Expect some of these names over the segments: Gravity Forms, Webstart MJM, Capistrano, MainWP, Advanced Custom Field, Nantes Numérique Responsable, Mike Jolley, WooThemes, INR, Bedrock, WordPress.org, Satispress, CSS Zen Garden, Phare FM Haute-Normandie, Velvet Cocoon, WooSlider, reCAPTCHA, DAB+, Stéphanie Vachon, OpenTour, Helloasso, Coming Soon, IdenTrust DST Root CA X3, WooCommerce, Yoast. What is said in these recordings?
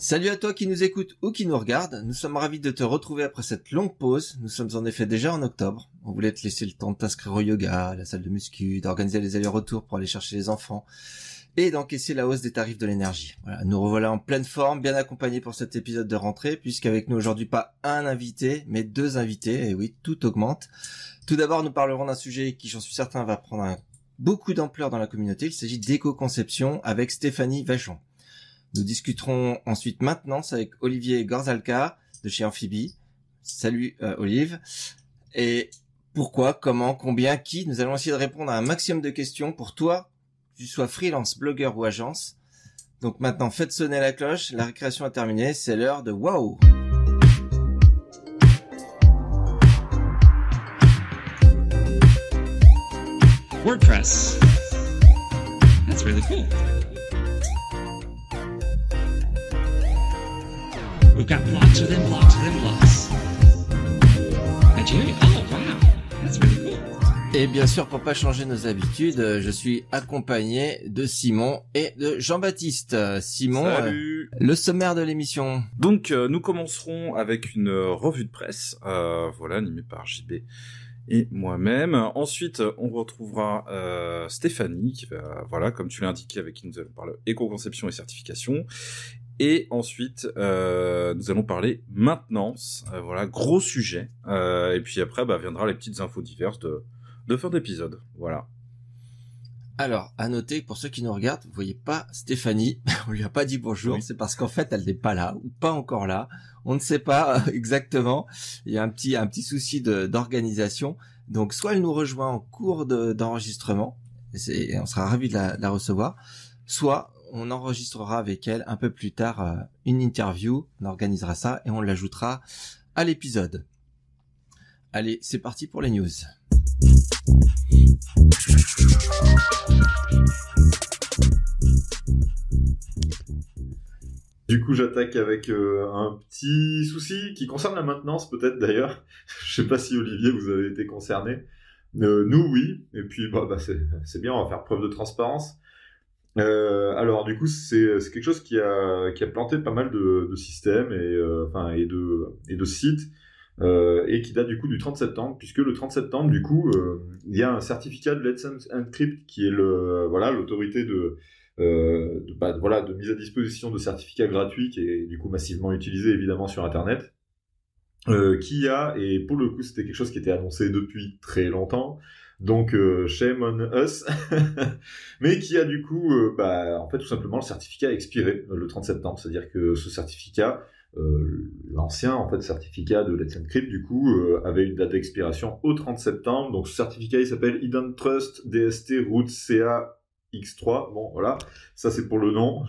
Salut à toi qui nous écoute ou qui nous regarde, nous sommes ravis de te retrouver après cette longue pause, nous sommes en effet déjà en octobre, on voulait te laisser le temps de t'inscrire au yoga, à la salle de muscu, d'organiser les allers-retours pour aller chercher les enfants et d'encaisser la hausse des tarifs de l'énergie. Voilà, nous revoilà en pleine forme, bien accompagnés pour cet épisode de rentrée, puisqu'avec nous aujourd'hui pas un invité, mais deux invités, et oui, tout augmente. Tout d'abord, nous parlerons d'un sujet qui, j'en suis certain, va prendre beaucoup d'ampleur dans la communauté, il s'agit d'éco-conception avec Stéphanie Vachon. Nous discuterons ensuite maintenance avec Olivier Gorzalka de chez Amphibie. Salut Olive. Et pourquoi, comment, combien, qui? Nous allons essayer de répondre à un maximum de questions pour toi, que tu sois freelance, blogueur ou agence. Donc maintenant, faites sonner la cloche, la récréation est terminée, c'est l'heure de Wow! WordPress. That's really cool. We've got blocks within blocks within blocks. Oh, wow. That's really cool. Et bien sûr, pour pas changer nos habitudes, je suis accompagné de Simon et de Jean-Baptiste. Simon, salut. Le sommaire de l'émission. Donc, nous commencerons avec une revue de presse, animée par JB et moi-même. Ensuite, on retrouvera Stéphanie, qui va, comme tu l'as indiqué, avec qui nous allons parler éco-conception et certification. Et ensuite, nous allons parler maintenance. Gros sujet. Et puis après, viendra les petites infos diverses de fin d'épisode. Voilà. Alors, à noter, pour ceux qui nous regardent, vous voyez pas Stéphanie. On lui a pas dit bonjour. Oui. C'est parce qu'en fait, elle n'est pas là ou pas encore là. On ne sait pas exactement. Il y a un petit souci d'organisation. Donc, soit elle nous rejoint en cours d'enregistrement. Et on sera ravis de la recevoir. Soit on enregistrera avec elle un peu plus tard une interview, on organisera ça et on l'ajoutera à l'épisode. Allez, c'est parti pour les news. Du coup, j'attaque avec un petit souci qui concerne la maintenance peut-être d'ailleurs. Je sais pas si Olivier, vous avez été concerné. Nous, oui. Et puis, c'est bien, on va faire preuve de transparence. Alors du coup c'est quelque chose qui a planté pas mal de systèmes et de sites et qui date du coup du 30 septembre puisque le 30 septembre du coup il y a un certificat de Let's Encrypt qui est l'autorité de mise à disposition de certificats gratuits qui est du coup massivement utilisé évidemment sur internet et pour le coup c'était quelque chose qui était annoncé depuis très longtemps. Donc shame on us, mais qui a du coup, tout simplement le certificat a expiré le 30 septembre, c'est-à-dire que ce certificat, l'ancien en fait certificat de Let's Encrypt du coup avait une date d'expiration au 30 septembre. Donc ce certificat il s'appelle IdenTrust DST Root CA X3. Bon voilà, ça c'est pour le nom.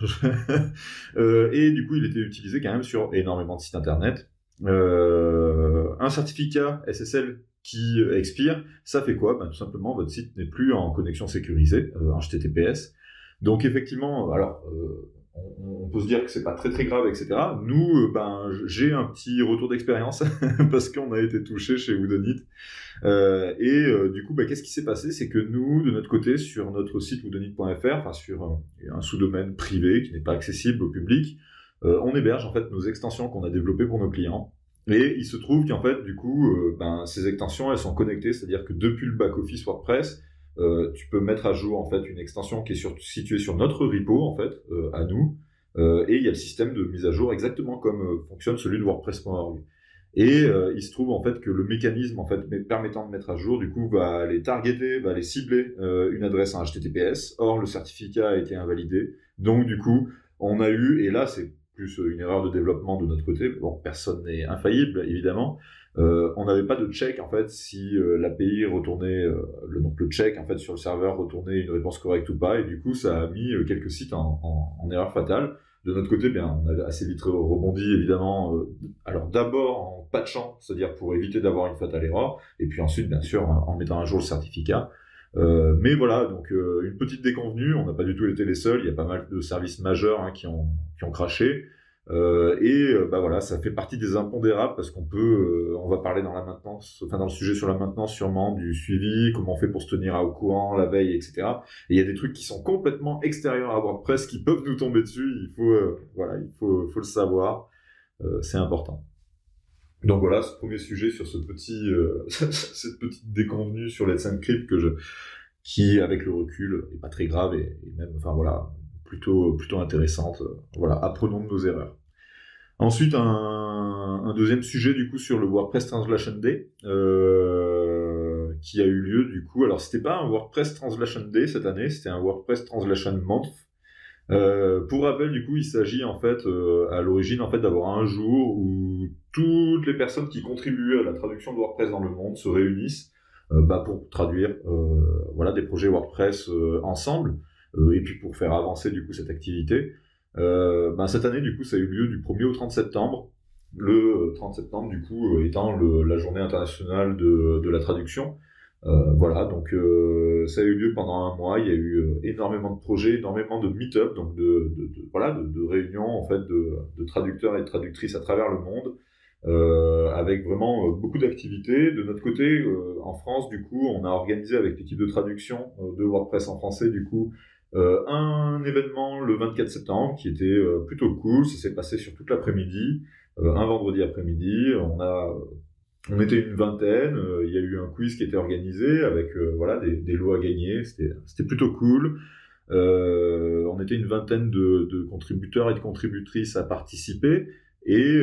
Et du coup il était utilisé quand même sur énormément de sites internet. Un certificat SSL qui expire, ça fait quoi ? Tout simplement, votre site n'est plus en connexion sécurisée, en HTTPS. Donc effectivement, on peut se dire que c'est pas très très grave, etc. Nous, j'ai un petit retour d'expérience parce qu'on a été touché chez Woodonit. Du coup, qu'est-ce qui s'est passé ? C'est que nous, de notre côté, sur notre site woodonit.fr, sur un sous-domaine privé qui n'est pas accessible au public, on héberge en fait nos extensions qu'on a développées pour nos clients. Et il se trouve qu'en fait, du coup, ces extensions, elles sont connectées, c'est-à-dire que depuis le back-office WordPress, tu peux mettre à jour en fait une extension qui est située sur notre repo en fait, à nous, et il y a le système de mise à jour exactement comme fonctionne celui de WordPress.org. Et il se trouve en fait que le mécanisme en fait permettant de mettre à jour, du coup, va les targeter, va les cibler une adresse en HTTPS. Or, le certificat a été invalidé, donc du coup, on a eu, et là, c'est une erreur de développement de notre côté, personne n'est infaillible évidemment, on n'avait pas de check en fait si l'API retournait, le check en fait sur le serveur retournait une réponse correcte ou pas, et du coup ça a mis quelques sites en erreur fatale. De notre côté, on a assez vite rebondi évidemment, alors d'abord en patchant, c'est-à-dire pour éviter d'avoir une fatale erreur, et puis ensuite bien sûr en mettant à jour le certificat. Une petite déconvenue, on n'a pas du tout été les seuls, il y a pas mal de services majeurs qui ont craché, Voilà, ça fait partie des impondérables parce qu'on peut, on va parler dans la maintenance, enfin dans le sujet sur la maintenance sûrement du suivi, comment on fait pour se tenir au courant la veille, etc. Et il y a des trucs qui sont complètement extérieurs à WordPress qui peuvent nous tomber dessus. Il faut, il faut le savoir. C'est important. Donc voilà, ce premier sujet sur ce petit, cette petite déconvenue sur Let's Encrypt qui avec le recul est pas très grave et même, enfin voilà, plutôt intéressante. Voilà, apprenons de nos erreurs. Ensuite, un deuxième sujet du coup sur le WordPress Translation Day qui a eu lieu du coup. Alors c'était pas un WordPress Translation Day cette année, c'était un WordPress Translation Month. Pour rappel, du coup, il s'agit en fait à l'origine en fait d'avoir un jour où toutes les personnes qui contribuent à la traduction de WordPress dans le monde se réunissent pour traduire voilà des projets WordPress ensemble et puis pour faire avancer du coup cette activité. Cette année, du coup, ça a eu lieu du 1er au 30 septembre. Le 30 septembre, du coup, étant la journée internationale de la traduction. Ça a eu lieu pendant un mois. Il y a eu énormément de projets, énormément de meet-up, donc de réunions en fait de traducteurs et de traductrices à travers le monde, avec vraiment beaucoup d'activités. De notre côté, en France, du coup, on a organisé avec l'équipe de traduction de WordPress en français, du coup, un événement le 24 septembre qui était plutôt cool. Ça s'est passé sur toute l'après-midi, un vendredi après-midi. On était une vingtaine, il y a eu un quiz qui était organisé avec des lots à gagner, c'était plutôt cool. On était une vingtaine de contributeurs et de contributrices à participer. Et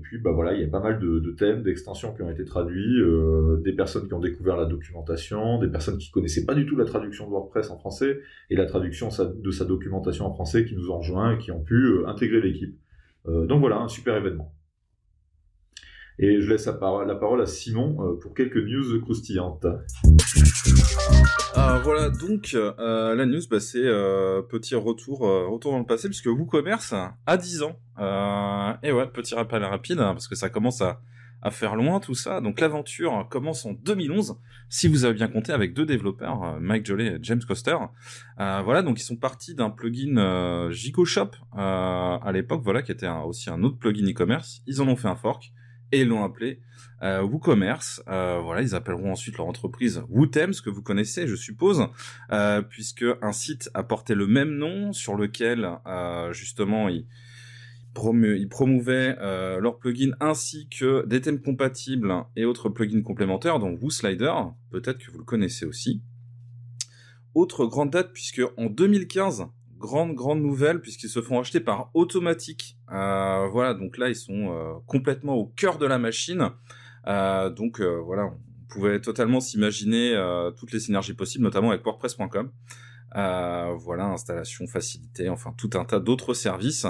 puis il y a pas mal de thèmes, d'extensions qui ont été traduits, des personnes qui ont découvert la documentation, des personnes qui connaissaient pas du tout la traduction de WordPress en français et la traduction de sa documentation en français qui nous ont rejoints et qui ont pu intégrer l'équipe. Donc voilà, un super événement. Et je laisse la parole à Simon pour quelques news croustillantes. Alors voilà, donc la news, c'est petit retour dans le passé, puisque WooCommerce a 10 ans. Et ouais, petit rappel rapide, parce que ça commence à faire loin tout ça. Donc l'aventure commence en 2011, si vous avez bien compté, avec deux développeurs, Mike Jolley et James Coster. Donc ils sont partis d'un plugin JicoShop à l'époque, qui était aussi un autre plugin e-commerce. Ils en ont fait un fork. Et ils l'ont appelé WooCommerce. Ils appelleront ensuite leur entreprise WooThemes, que vous connaissez, je suppose, puisque un site a porté le même nom sur lequel, justement, ils promouvaient leur plugin ainsi que des thèmes compatibles et autres plugins complémentaires, donc WooSlider, peut-être que vous le connaissez aussi. Autre grande date, puisque en 2015, grande nouvelle, puisqu'ils se font acheter par Automattic. Donc là, ils sont complètement au cœur de la machine. On pouvait totalement s'imaginer toutes les synergies possibles, notamment avec WordPress.com. Installation, facilité, enfin tout un tas d'autres services.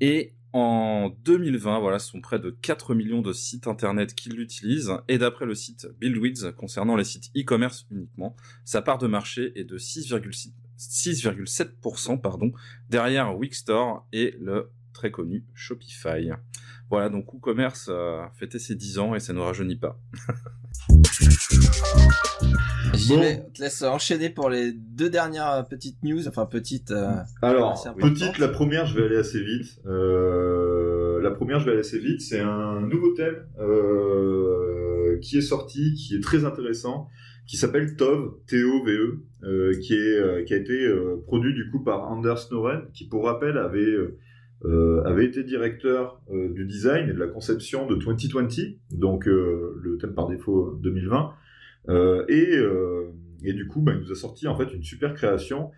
Et en 2020, ce sont près de 4 millions de sites internet qui l'utilisent. Et d'après le site BuiltWith, concernant les sites e-commerce uniquement, sa part de marché est de 6,7%, derrière Wixstore et le très connu Shopify. Voilà, donc WooCommerce fêtait ses 10 ans et ça ne nous rajeunit pas. On te laisse enchaîner pour les deux dernières petites news, enfin petites... la première, je vais aller assez vite. C'est un nouveau thème qui est sorti, qui est très intéressant, qui s'appelle Tove, T-O-V-E, qui a été produit du coup par Anders Noren, qui pour rappel avait été directeur du design et de la conception de 2020, donc le thème par défaut 2020, et du coup il nous a sorti en fait une super création.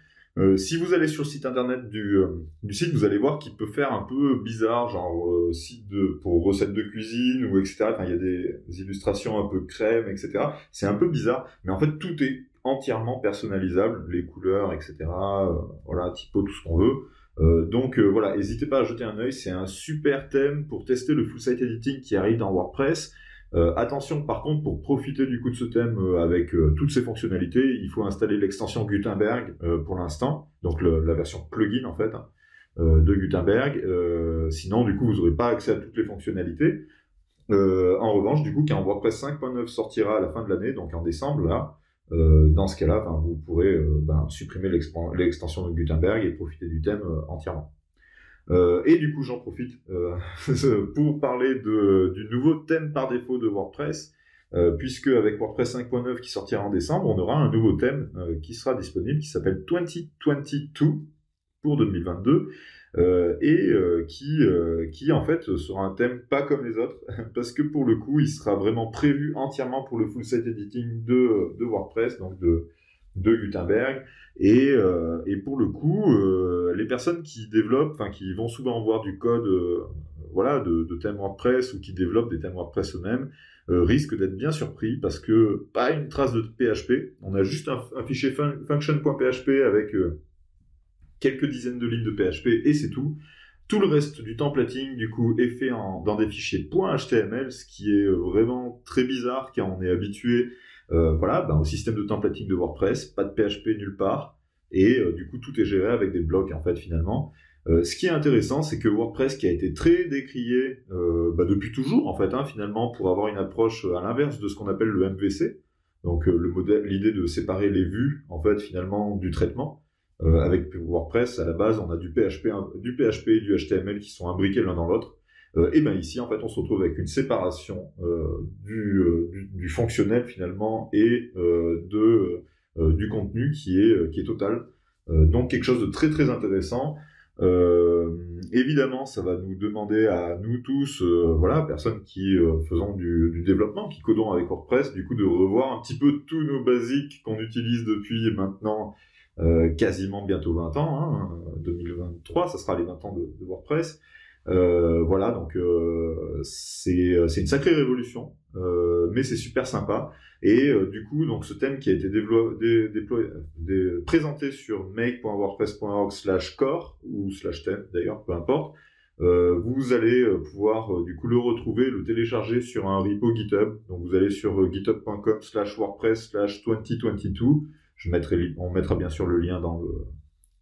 Si vous allez sur le site internet du site, vous allez voir qu'il peut faire un peu bizarre, genre site pour recettes de cuisine ou etc. Enfin, il y a des illustrations un peu crème, etc. C'est un peu bizarre, mais en fait tout est entièrement personnalisable, les couleurs, etc. Typo, tout ce qu'on veut. N'hésitez pas à jeter un œil. C'est un super thème pour tester le full site editing qui arrive dans WordPress. Attention par contre, pour profiter du coup de ce thème avec toutes ses fonctionnalités, il faut installer l'extension Gutenberg pour l'instant, donc la version plugin en fait de Gutenberg, sinon du coup vous n'aurez pas accès à toutes les fonctionnalités. En revanche du coup, quand WordPress 5.9 sortira à la fin de l'année, donc en décembre là, dans ce cas-là vous pourrez supprimer l'extension de Gutenberg et profiter du thème entièrement. Et du coup, j'en profite pour parler du nouveau thème par défaut de WordPress, puisque avec WordPress 5.9 qui sortira en décembre, on aura un nouveau thème qui sera disponible, qui s'appelle 2022 pour 2022, et qui en fait sera un thème pas comme les autres, parce que pour le coup, il sera vraiment prévu entièrement pour le full site editing de WordPress, donc de Gutenberg, et pour le coup, les personnes qui développent, enfin qui vont souvent voir du code voilà, de thèmes WordPress, ou qui développent des thèmes WordPress eux-mêmes, risquent d'être bien surpris, parce que pas une trace de PHP, on a juste un fichier function.php avec quelques dizaines de lignes de PHP, et c'est tout. Tout le reste du templating, du coup, est fait dans des fichiers .html, ce qui est vraiment très bizarre, car on est habitué voilà, ben, au système de templating de WordPress, pas de PHP nulle part, et du coup tout est géré avec des blocs en fait finalement. Ce qui est intéressant, c'est que WordPress, qui a été très décrié depuis toujours en fait, hein, finalement, pour avoir une approche à l'inverse de ce qu'on appelle le MVC, donc l'idée de séparer les vues en fait finalement du traitement. Avec WordPress, à la base, on a du PHP et du HTML qui sont imbriqués l'un dans l'autre. Et bien ici, en fait, on se retrouve avec une séparation du fonctionnel finalement et du contenu qui est total. Donc quelque chose de très très intéressant. Évidemment, ça va nous demander à nous tous, voilà, personnes qui faisons du développement, qui codons avec WordPress, du coup de revoir un petit peu tous nos basiques qu'on utilise depuis maintenant quasiment bientôt 20 ans, hein, 2023, ça sera les 20 ans de WordPress. Voilà, donc c'est une sacrée révolution, mais c'est super sympa. Et du coup, donc ce thème qui a été présenté sur make.wordpress.org/core ou /thème d'ailleurs, peu importe, vous allez pouvoir du coup le retrouver, le télécharger sur un repo GitHub. Donc vous allez sur github.com/wordpress/2022. On mettra bien sûr le lien dans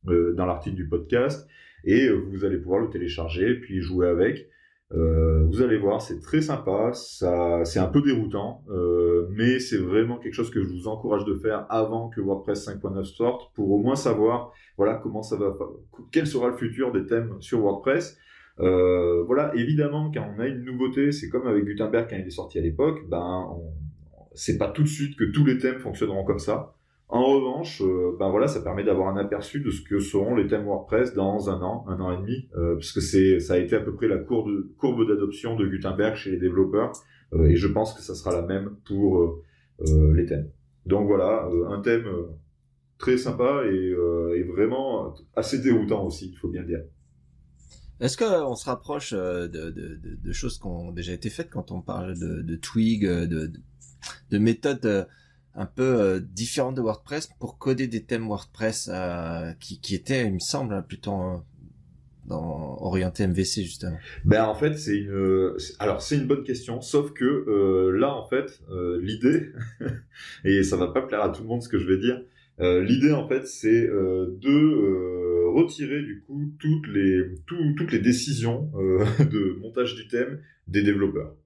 l'article du podcast. Et vous allez pouvoir le télécharger, puis jouer avec. Vous allez voir, c'est très sympa, c'est un peu déroutant, mais c'est vraiment quelque chose que je vous encourage de faire avant que WordPress 5.9 sorte, pour au moins savoir voilà, quel sera le futur des thèmes sur WordPress. Voilà, évidemment, quand on a une nouveauté, c'est comme avec Gutenberg quand il est sorti à l'époque, c'est pas tout de suite que tous les thèmes fonctionneront comme ça. En revanche, voilà, ça permet d'avoir un aperçu de ce que seront les thèmes WordPress dans un an et demi, parce que ça a été à peu près la courbe d'adoption de Gutenberg chez les développeurs, et je pense que ça sera la même pour les thèmes. Donc voilà, un thème très sympa et vraiment assez déroutant aussi, il faut bien le dire. Est-ce qu'on se rapproche de choses qui ont déjà été faites quand on parle de Twig, de méthodes un peu différente de WordPress pour coder des thèmes WordPress qui étaient, il me semble, plutôt orientés MVC justement. En fait, c'est une bonne question, sauf que là en fait l'idée et ça va pas plaire à tout le monde ce que je vais dire. L'idée en fait, c'est de retirer du coup toutes les décisions de montage du thème des développeurs.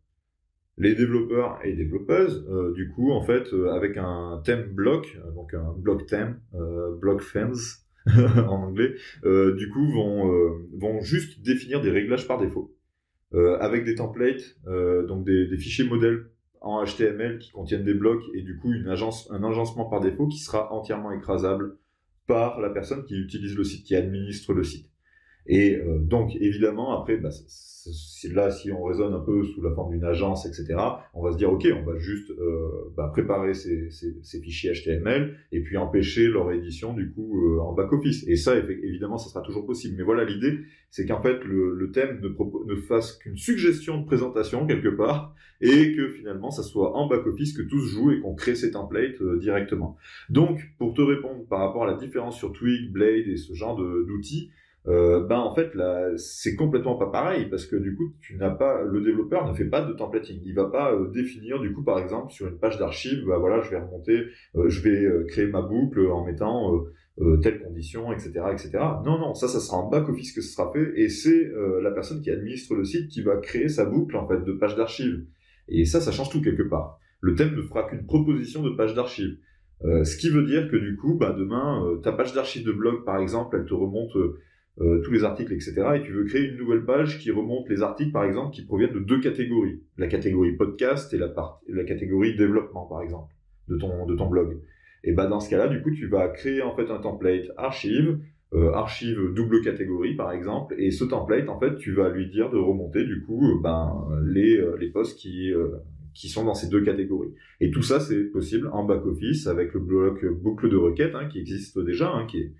Les développeurs et développeuses, du coup, en fait, avec un thème block, donc un block thème, block themes en anglais, du coup, vont juste définir des réglages par défaut, avec des templates, donc des fichiers modèles en HTML qui contiennent des blocs et du coup un agencement par défaut qui sera entièrement écrasable par la personne qui utilise le site, qui administre le site. Et donc, évidemment, après, là, si on raisonne un peu sous la forme d'une agence, etc., on va se dire, OK, on va juste préparer ces fichiers HTML et puis empêcher leur édition, du coup, en back-office. Et ça, évidemment, ça sera toujours possible. Mais voilà, l'idée, c'est qu'en fait, le thème ne fasse qu'une suggestion de présentation, quelque part, et que finalement, ça soit en back-office, que tout se joue et qu'on crée ces templates directement. Donc, pour te répondre par rapport à la différence sur Twig, Blade et ce genre d'outils, en fait là c'est complètement pas pareil, parce que du coup le développeur ne fait pas de templating, il va pas définir du coup par exemple sur une page d'archives, voilà, je vais remonter, je vais créer ma boucle en mettant telle condition, etc., etc. Non, ça sera en back-office que ce sera fait, et c'est la personne qui administre le site qui va créer sa boucle en fait de page d'archives, et ça change tout quelque part. Le thème ne fera qu'une proposition de page d'archives. Ce qui veut dire que du coup demain ta page d'archives de blog par exemple, elle te remonte tous les articles, etc. Et tu veux créer une nouvelle page qui remonte les articles, par exemple, qui proviennent de deux catégories. La catégorie podcast et la catégorie développement, par exemple, de ton blog. Et ben, dans ce cas-là, du coup, tu vas créer, en fait, un template archive double catégorie, par exemple. Et ce template, en fait, tu vas lui dire de remonter, du coup, les posts qui sont dans ces deux catégories. Et tout ça, c'est possible en back-office avec le bloc boucle de requête, qui existe déjà, qui est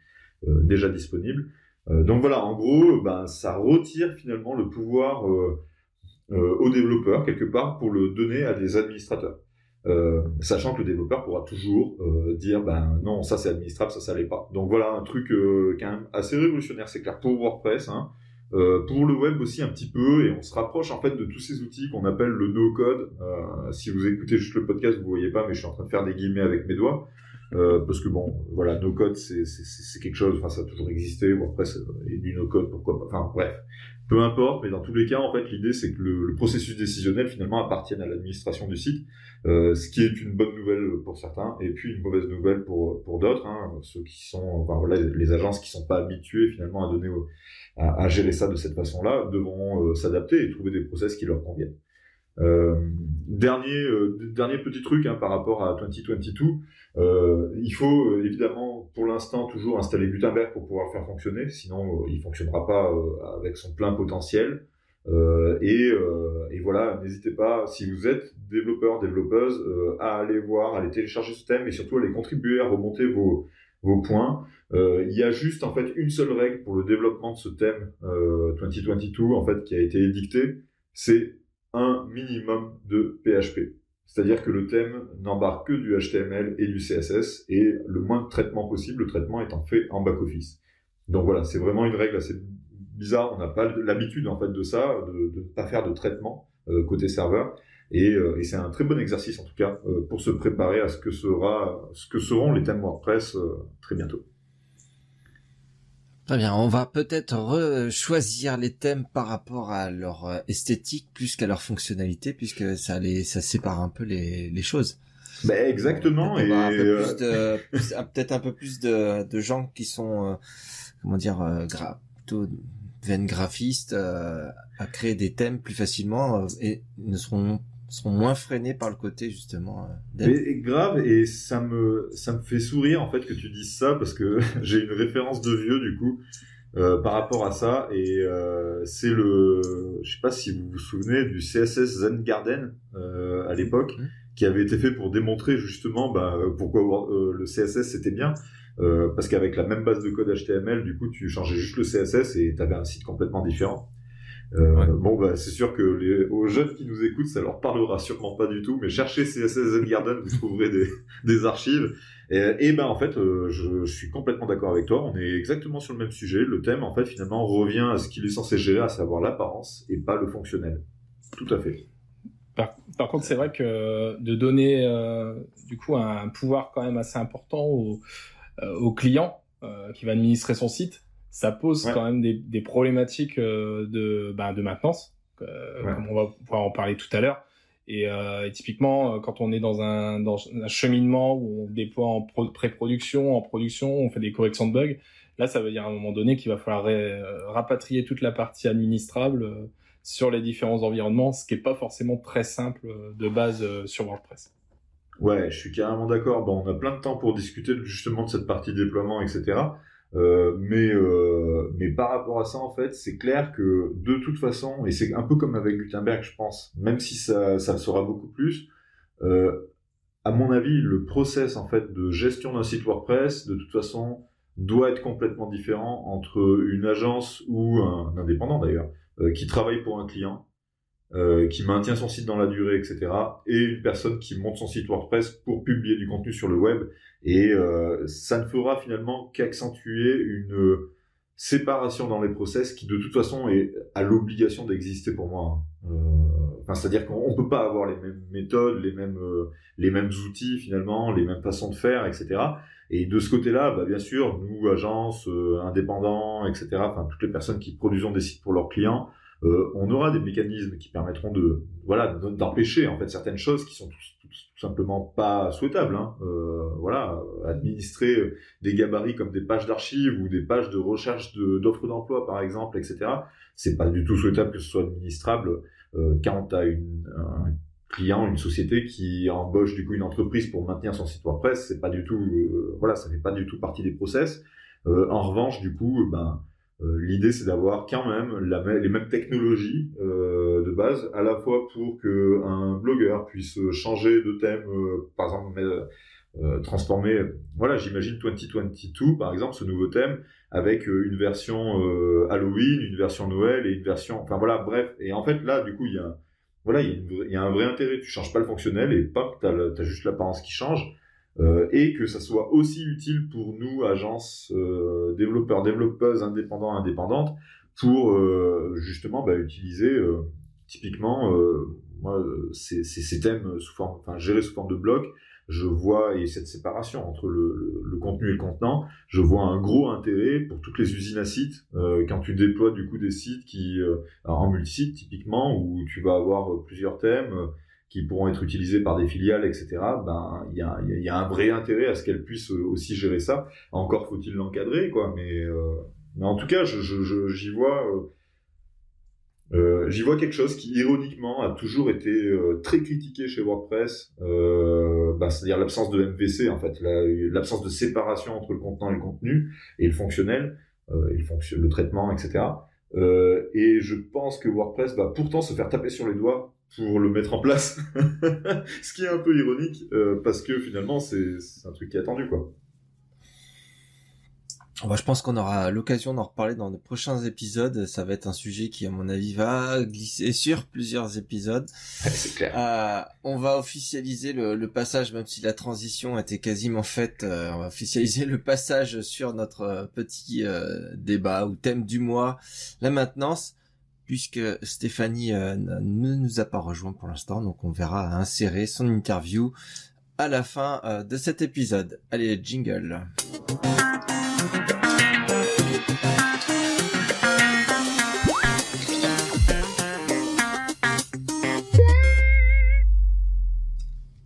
déjà disponible. Donc voilà, en gros, ça retire finalement le pouvoir aux développeurs, quelque part, pour le donner à des administrateurs. Sachant que le développeur pourra toujours dire non, ça c'est administrable, ça l'est pas. Donc voilà, un truc quand même assez révolutionnaire, c'est clair, pour WordPress, pour le web aussi un petit peu, et on se rapproche en fait de tous ces outils qu'on appelle le no-code. Si vous écoutez juste le podcast, vous voyez pas, mais je suis en train de faire des guillemets avec mes doigts, parce que bon, voilà, no-code c'est quelque chose, enfin ça a toujours existé, WordPress et du no-code, pourquoi pas, enfin bref, peu importe, mais dans tous les cas, en fait, l'idée c'est que le processus décisionnel finalement appartienne à l'administration du site, ce qui est une bonne nouvelle pour certains, et puis une mauvaise nouvelle pour d'autres, ceux qui sont, enfin voilà, les agences qui sont pas habituées finalement à donner à gérer ça de cette façon-là, devront s'adapter et trouver des process qui leur conviennent. Dernier petit truc par rapport à 2022, il faut évidemment pour l'instant toujours installer Gutenberg pour pouvoir faire fonctionner, sinon il fonctionnera pas avec son plein potentiel. Et voilà, n'hésitez pas, si vous êtes développeur, développeuse, à aller voir, à aller télécharger ce thème et surtout à aller contribuer à remonter vos points. Il y a juste en fait une seule règle pour le développement de ce thème 2022 en fait qui a été édictée, c'est un minimum de PHP. C'est-à-dire que le thème n'embarque que du HTML et du CSS et le moins de traitement possible, le traitement étant fait en back-office. Donc voilà, c'est vraiment une règle assez bizarre, on n'a pas l'habitude en fait de ça, de ne pas faire de traitement côté serveur. Et c'est un très bon exercice en tout cas pour se préparer à ce que seront les thèmes WordPress très bientôt. Très bien, on va peut-être choisir les thèmes par rapport à leur esthétique plus qu'à leur fonctionnalité, puisque ça sépare un peu les choses. Ben exactement, donc, peut-être un peu plus de gens qui sont plutôt veine graphiste à créer des thèmes plus facilement et ne seront moins freinés par le côté justement mais grave, et ça me fait sourire en fait que tu dises ça, parce que j'ai une référence de vieux du coup par rapport à ça, et c'est je sais pas si vous vous souvenez du CSS Zen Garden à l'époque, qui avait été fait pour démontrer justement pourquoi le CSS c'était bien, parce qu'avec la même base de code HTML du coup tu changeais juste le CSS et t'avais un site complètement différent. Ouais. Bon c'est sûr que aux jeunes qui nous écoutent ça leur parlera sûrement pas du tout, mais cherchez CSS Zen Garden, vous trouverez des archives, et en fait je suis complètement d'accord avec toi, on est exactement sur le même sujet, le thème en fait finalement revient à ce qu'il est censé gérer, à savoir l'apparence et pas le fonctionnel. Tout à fait. Par contre c'est vrai que de donner du coup un pouvoir quand même assez important au client qui va administrer son site, ça pose quand même des problématiques de maintenance, comme on va pouvoir en parler tout à l'heure. Et typiquement, quand on est dans un cheminement où on déploie en pré-production, en production, on fait des corrections de bugs, là, ça veut dire à un moment donné qu'il va falloir rapatrier toute la partie administrable sur les différents environnements, ce qui n'est pas forcément très simple de base sur WordPress. Ouais, je suis carrément d'accord. On a plein de temps pour discuter justement de cette partie déploiement, etc., mais par rapport à ça en fait c'est clair que de toute façon, et c'est un peu comme avec Gutenberg je pense, même si ça le sera beaucoup plus, à mon avis le process en fait de gestion d'un site WordPress de toute façon doit être complètement différent entre une agence ou un indépendant d'ailleurs qui travaille pour un client, qui maintient son site dans la durée, etc., et une personne qui monte son site WordPress pour publier du contenu sur le web, et ça ne fera finalement qu'accentuer une séparation dans les process qui de toute façon est à l'obligation d'exister pour moi. C'est-à-dire qu'on peut pas avoir les mêmes méthodes, les mêmes outils finalement, les mêmes façons de faire, etc. Et de ce côté-là, bien sûr, nous, agences, indépendants, etc., toutes les personnes qui produisons des sites pour leurs clients, On aura des mécanismes qui permettront de, voilà, d'empêcher en fait certaines choses qui sont tout simplement pas souhaitables, hein. Voilà, administrer des gabarits comme des pages d'archives ou des pages de recherche d'offres d'emploi par exemple, etc. C'est pas du tout souhaitable que ce soit administrable quand t'as un client, une société qui embauche du coup une entreprise pour maintenir son site WordPress. C'est pas du tout, voilà, ça fait pas du tout partie des process. En revanche, du coup, l'idée, c'est d'avoir quand même les mêmes technologies de base, à la fois pour que un blogueur puisse changer de thème, par exemple, transformer, voilà, j'imagine 2022 par exemple, ce nouveau thème, avec une version Halloween, une version Noël et une version, enfin voilà, bref. Et en fait, là, du coup, il y a un vrai intérêt. Tu changes pas le fonctionnel et pop, t'as juste l'apparence qui change. Et que ça soit aussi utile pour nous, agences, développeurs, développeuses, indépendants, indépendantes, pour justement utiliser typiquement moi, ces thèmes sous forme, enfin gérés sous forme de blocs. Je vois, et cette séparation entre le contenu et le contenant, je vois un gros intérêt pour toutes les usines à sites, quand tu déploies du coup des sites qui en multisite typiquement, où tu vas avoir plusieurs thèmes qui pourront être utilisés par des filiales, etc. Il y a un vrai intérêt à ce qu'elles puissent aussi gérer ça. Encore faut-il l'encadrer, quoi. Mais en tout cas, j'y vois quelque chose qui, ironiquement, a toujours été très critiqué chez WordPress. C'est-à-dire l'absence de MVC, en fait, l'absence de séparation entre le contenant et le contenu et le fonctionnel, le traitement, etc. Et je pense que WordPress va pourtant se faire taper sur les doigts pour le mettre en place, ce qui est un peu ironique, parce que finalement c'est un truc qui est attendu, quoi. Je pense qu'on aura l'occasion d'en reparler dans de prochains épisodes. Ça va être un sujet qui, à mon avis, va glisser sur plusieurs épisodes. C'est clair. On va officialiser le passage, même si la transition était quasiment faite. On va officialiser le passage sur notre petit débat ou thème du mois, la maintenance. Puisque Stéphanie ne nous a pas rejoint pour l'instant, donc on verra insérer son interview à la fin de cet épisode. Allez, jingle.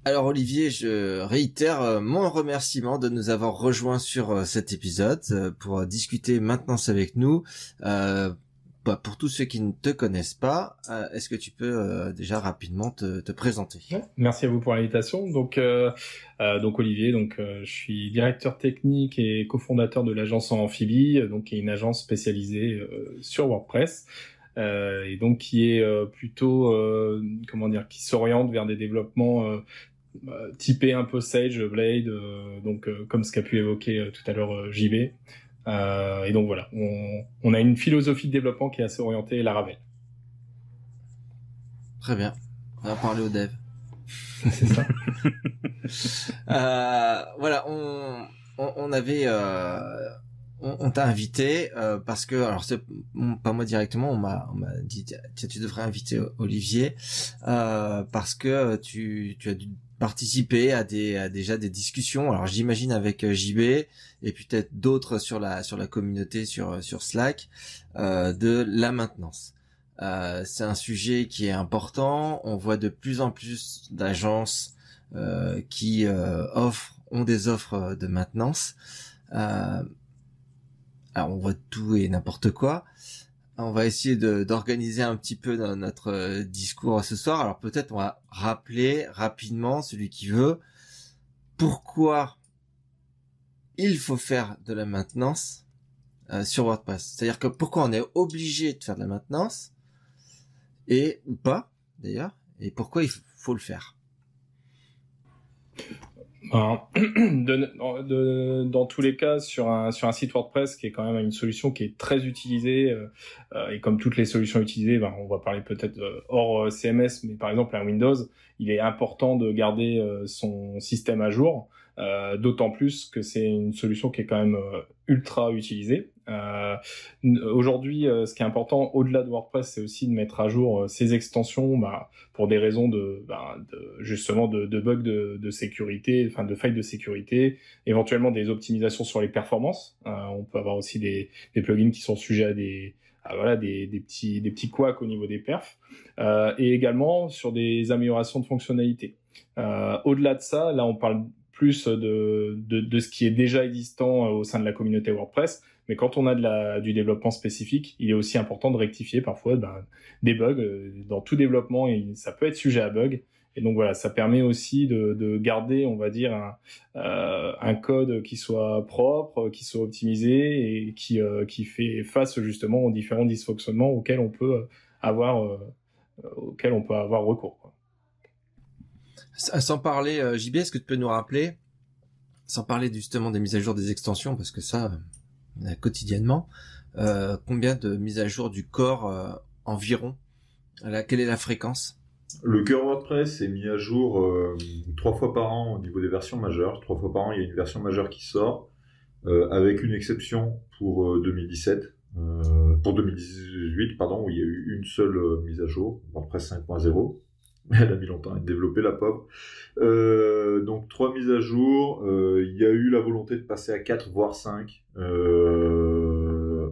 Alors Olivier, je réitère mon remerciement de nous avoir rejoints sur cet épisode pour discuter maintenance avec nous. Pour tous ceux qui ne te connaissent pas, est-ce que tu peux déjà rapidement te présenter? Ouais, merci à vous pour l'invitation. Donc Olivier, je suis directeur technique et cofondateur de l'agence Amphibie, qui est une agence spécialisée sur WordPress, et donc qui est plutôt qui s'oriente vers des développements typés un peu Sage Blade, comme ce qu'a pu évoquer tout à l'heure JB. Et donc voilà, on a une philosophie de développement qui est assez orientée Laravel. Très bien, on va parler aux devs. C'est ça. Voilà, on avait... On t'a invité parce que, alors c'est pas moi directement, on m'a dit tiens, tu devrais inviter Olivier parce que tu as dû participer à déjà des discussions. Alors j'imagine avec JB et peut-être d'autres sur la communauté sur Slack de la maintenance. C'est un sujet qui est important. On voit de plus en plus d'agences qui ont des offres de maintenance. Alors on voit tout et n'importe quoi. On va essayer d'organiser un petit peu notre discours ce soir. Alors peut-être on va rappeler rapidement, celui qui veut, pourquoi il faut faire de la maintenance sur WordPress. C'est-à-dire que pourquoi on est obligé de faire de la maintenance, et ou pas d'ailleurs, et pourquoi il faut le faire. Dans tous les cas, sur un site WordPress, qui est quand même une solution qui est très utilisée, et comme toutes les solutions utilisées, on va parler peut-être hors CMS, mais par exemple un Windows, il est important de garder son système à jour, d'autant plus que c'est une solution qui est quand même ultra utilisée. Aujourd'hui, ce qui est important au-delà de WordPress, c'est aussi de mettre à jour ses extensions, pour des raisons de bugs de sécurité, enfin de failles de sécurité, éventuellement des optimisations sur les performances. On peut avoir aussi des plugins qui sont sujets à des voilà, des petits couacs au niveau des perfs, et également sur des améliorations de fonctionnalités. Au-delà de ça, là on parle plus de ce qui est déjà existant au sein de la communauté WordPress, mais quand on a du développement spécifique, il est aussi important de rectifier parfois des bugs. Dans tout développement, ça peut être sujet à bugs. Et donc voilà, ça permet aussi de garder, on va dire, un code qui soit propre, qui soit optimisé et qui fait face justement aux différents dysfonctionnements auxquels on peut avoir, recours, quoi. Sans parler, JB, est-ce que tu peux nous rappeler, sans parler justement des mises à jour des extensions, parce que ça, quotidiennement, combien de mises à jour du corps environ? Quelle est la fréquence? Le cœur WordPress est mis à jour 3 fois par an au niveau des versions majeures. 3 fois par an, il y a une version majeure qui sort, avec une exception pour 2018, pardon, où il y a eu une seule mise à jour, WordPress 5.0. Elle a mis longtemps à être développée, la pauvre. Donc 3 mises à jour. Il y a eu la volonté de passer à 4, voire 5.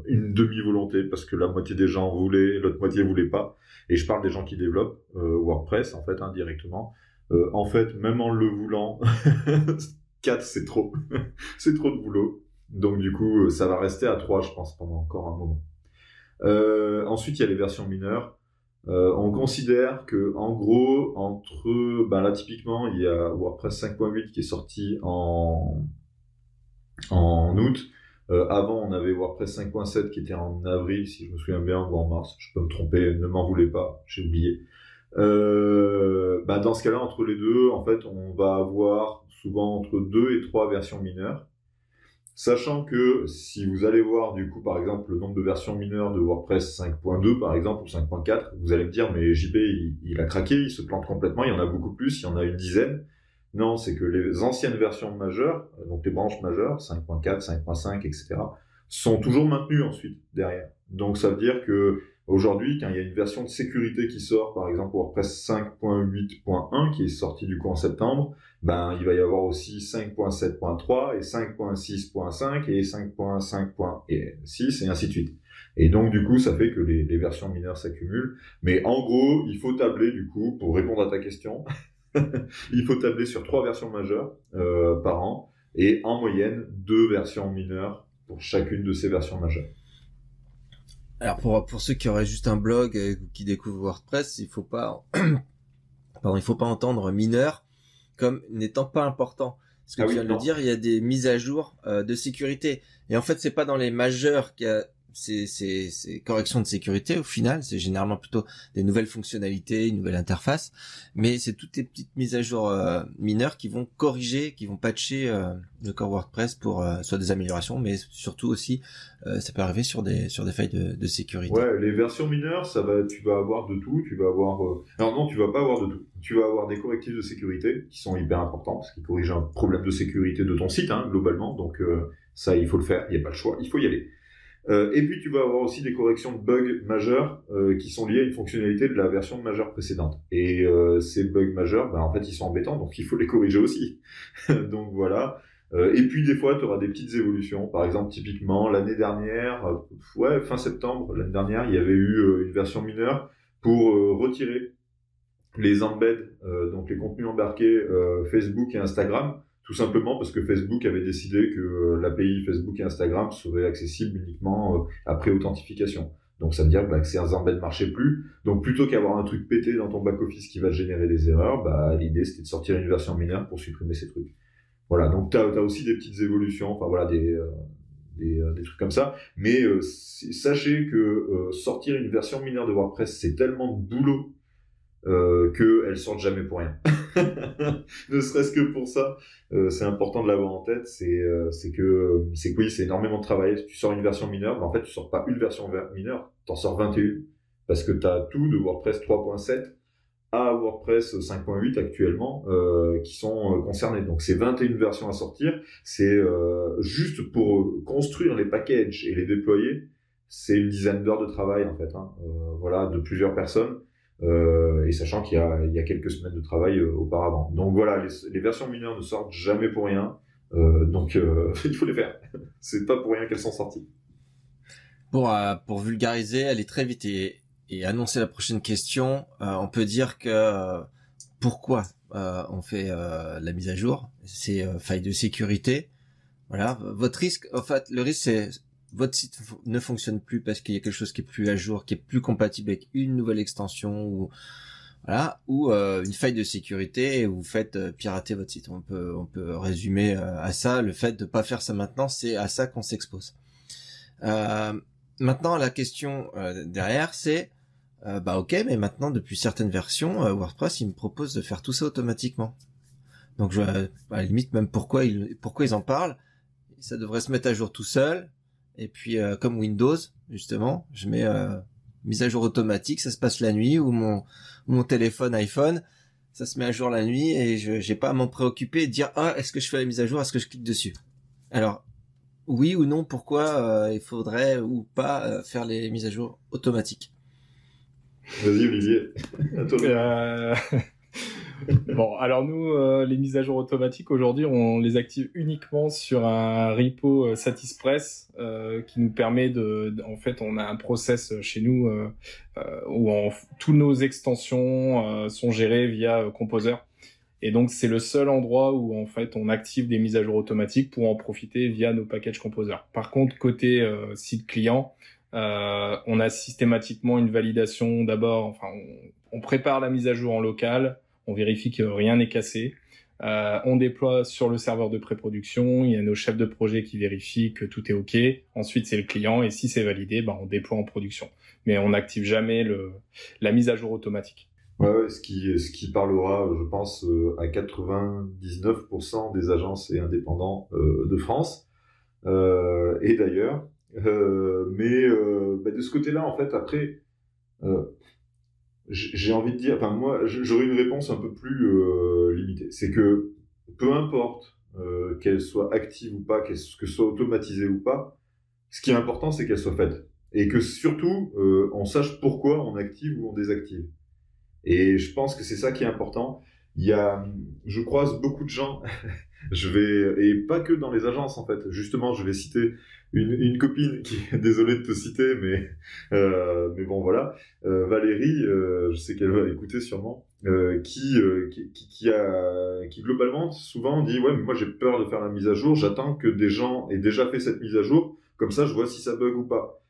Une demi-volonté, parce que la moitié des gens voulaient, l'autre moitié voulait pas. Et je parle des gens qui développent WordPress, en fait, indirectement. En fait, même en le voulant, 4, c'est trop. C'est trop de boulot. Donc, du coup, ça va rester à 3, je pense, pendant encore un moment. Ensuite, il y a les versions mineures. On considère que, en gros, entre... Ben là, typiquement, il y a WordPress 5.8 qui est sorti en août. Avant, on avait WordPress 5.7 qui était en avril, si je me souviens bien, ou en mars. Je peux me tromper, ne m'en voulez pas, j'ai oublié. Bah dans ce cas-là, entre les deux, en fait, on va avoir souvent entre 2 et 3 versions mineures. Sachant que si vous allez voir, du coup, par exemple, le nombre de versions mineures de WordPress 5.2, par exemple, ou 5.4, vous allez me dire, mais JB, il a craqué, il se plante complètement, il y en a beaucoup plus, il y en a une dizaine. Non, c'est que les anciennes versions majeures, donc les branches majeures, 5.4, 5.5, etc., sont toujours maintenues ensuite, derrière. Donc ça veut dire que aujourd'hui, quand il y a une version de sécurité qui sort, par exemple WordPress 5.8.1, qui est sortie du coup en septembre, ben il va y avoir aussi 5.7.3, et 5.6.5, et 5.5.6, et ainsi de suite. Et donc du coup, ça fait que les versions mineures s'accumulent. Mais en gros, il faut tabler du coup, pour répondre à ta question... il faut tabler sur 3 versions majeures par an et en moyenne 2 versions mineures pour chacune de ces versions majeures. Alors pour ceux qui auraient juste un blog qui découvrent WordPress, il faut pas entendre mineur comme n'étant pas important. Parce que tu viens de le dire, il y a des mises à jour de sécurité. Et en fait, c'est pas dans les majeures qu'il y a ces corrections de sécurité. Au final, c'est généralement plutôt des nouvelles fonctionnalités, une nouvelle interface, mais c'est toutes les petites mises à jour mineures qui vont corriger, qui vont patcher le core WordPress pour soit des améliorations, mais surtout aussi ça peut arriver sur des failles de sécurité. Ouais, les versions mineures, tu vas avoir de tout, tu vas pas avoir de tout. Tu vas avoir des correctifs de sécurité qui sont hyper importants parce qu'ils corrigent un problème de sécurité de ton site, hein, globalement. Donc ça, il faut le faire, il n'y a pas le choix, il faut y aller. Et puis tu vas avoir aussi des corrections de bugs majeurs qui sont liées à une fonctionnalité de la version majeure précédente. Et ces bugs majeurs, en fait, ils sont embêtants, donc il faut les corriger aussi. Donc voilà. Et puis des fois, tu auras des petites évolutions. Par exemple, typiquement, l'année dernière, fin septembre, l'année dernière, il y avait eu une version mineure pour retirer les embeds, donc les contenus embarqués Facebook et Instagram. Tout simplement parce que Facebook avait décidé que l'API Facebook et Instagram serait accessible uniquement après authentification. Donc ça veut dire que ces embeds ne marchaient plus. Donc plutôt qu'avoir un truc pété dans ton back-office qui va générer des erreurs, l'idée c'était de sortir une version mineure pour supprimer ces trucs. Voilà, donc t'as aussi des petites évolutions, des trucs comme ça. Mais sachez que sortir une version mineure de WordPress, c'est tellement de boulot qu'elles sortent jamais pour rien. Ne serait-ce que pour ça, c'est important de l'avoir en tête. C'est énormément de travail. Tu sors une version mineure, mais en fait, tu sors pas une version mineure, t'en sors 21. Parce que t'as tout de WordPress 3.7 à WordPress 5.8 actuellement, qui sont concernés. Donc, c'est 21 versions à sortir. C'est, juste pour construire les packages et les déployer. C'est une dizaine d'heures de travail, en fait, hein. De plusieurs personnes. Et sachant qu'il y a quelques semaines de travail auparavant. Donc voilà, les versions mineures ne sortent jamais pour rien, donc il faut les faire. C'est pas pour rien qu'elles sont sorties. Pour vulgariser, aller très vite et annoncer la prochaine question, on peut dire que pourquoi on fait la mise à jour, c'est faille de sécurité. Voilà, votre risque, en fait, le risque c'est votre site ne fonctionne plus parce qu'il y a quelque chose qui est plus à jour, qui est plus compatible avec une nouvelle extension ou voilà, ou une faille de sécurité et vous faites pirater votre site. On peut résumer à ça, le fait de pas faire ça maintenant, c'est à ça qu'on s'expose. Maintenant, la question derrière, c'est bah ok, mais maintenant depuis certaines versions, WordPress il me propose de faire tout ça automatiquement. Donc à la limite même pourquoi ils en parlent, ça devrait se mettre à jour tout seul. Et puis comme Windows justement, je mets mise à jour automatique, ça se passe la nuit, ou mon téléphone iPhone, ça se met à jour la nuit et j'ai pas à m'en préoccuper et dire ah est-ce que je fais la mise à jour, est-ce que je clique dessus. Alors oui ou non, pourquoi il faudrait ou pas faire les mises à jour automatiques? Vas-y Olivier. Bon, alors nous, les mises à jour automatiques, aujourd'hui, on les active uniquement sur un repo Satispress qui nous permet en fait, on a un process chez nous où tous nos extensions sont gérées via Composer. Et donc, c'est le seul endroit où, en fait, on active des mises à jour automatiques pour en profiter via nos packages Composer. Par contre, côté site client, on a systématiquement une validation d'abord. Enfin, on prépare la mise à jour en local, on vérifie que rien n'est cassé. On déploie sur le serveur de pré-production, il y a nos chefs de projet qui vérifient que tout est OK. Ensuite, c'est le client et si c'est validé, ben, on déploie en production. Mais on n'active jamais la mise à jour automatique. Ouais, ce qui parlera, je pense, à 99% des agences et indépendants de France et d'ailleurs. Mais de ce côté-là, en fait, après, j'ai envie de dire, enfin moi, j'aurais une réponse un peu plus limitée. C'est que peu importe qu'elle soit active ou pas, que soit automatisée ou pas, ce qui est important, c'est qu'elle soit faite et que surtout on sache pourquoi on active ou on désactive. Et je pense que c'est ça qui est important. Je croise beaucoup de gens, et pas que dans les agences en fait. Justement, je vais citer une copine qui, désolé de te citer, mais bon voilà, Valérie, je sais qu'elle va écouter sûrement, qui globalement souvent dit ouais mais moi j'ai peur de faire la mise à jour, j'attends que des gens aient déjà fait cette mise à jour, comme ça je vois si ça bug ou pas.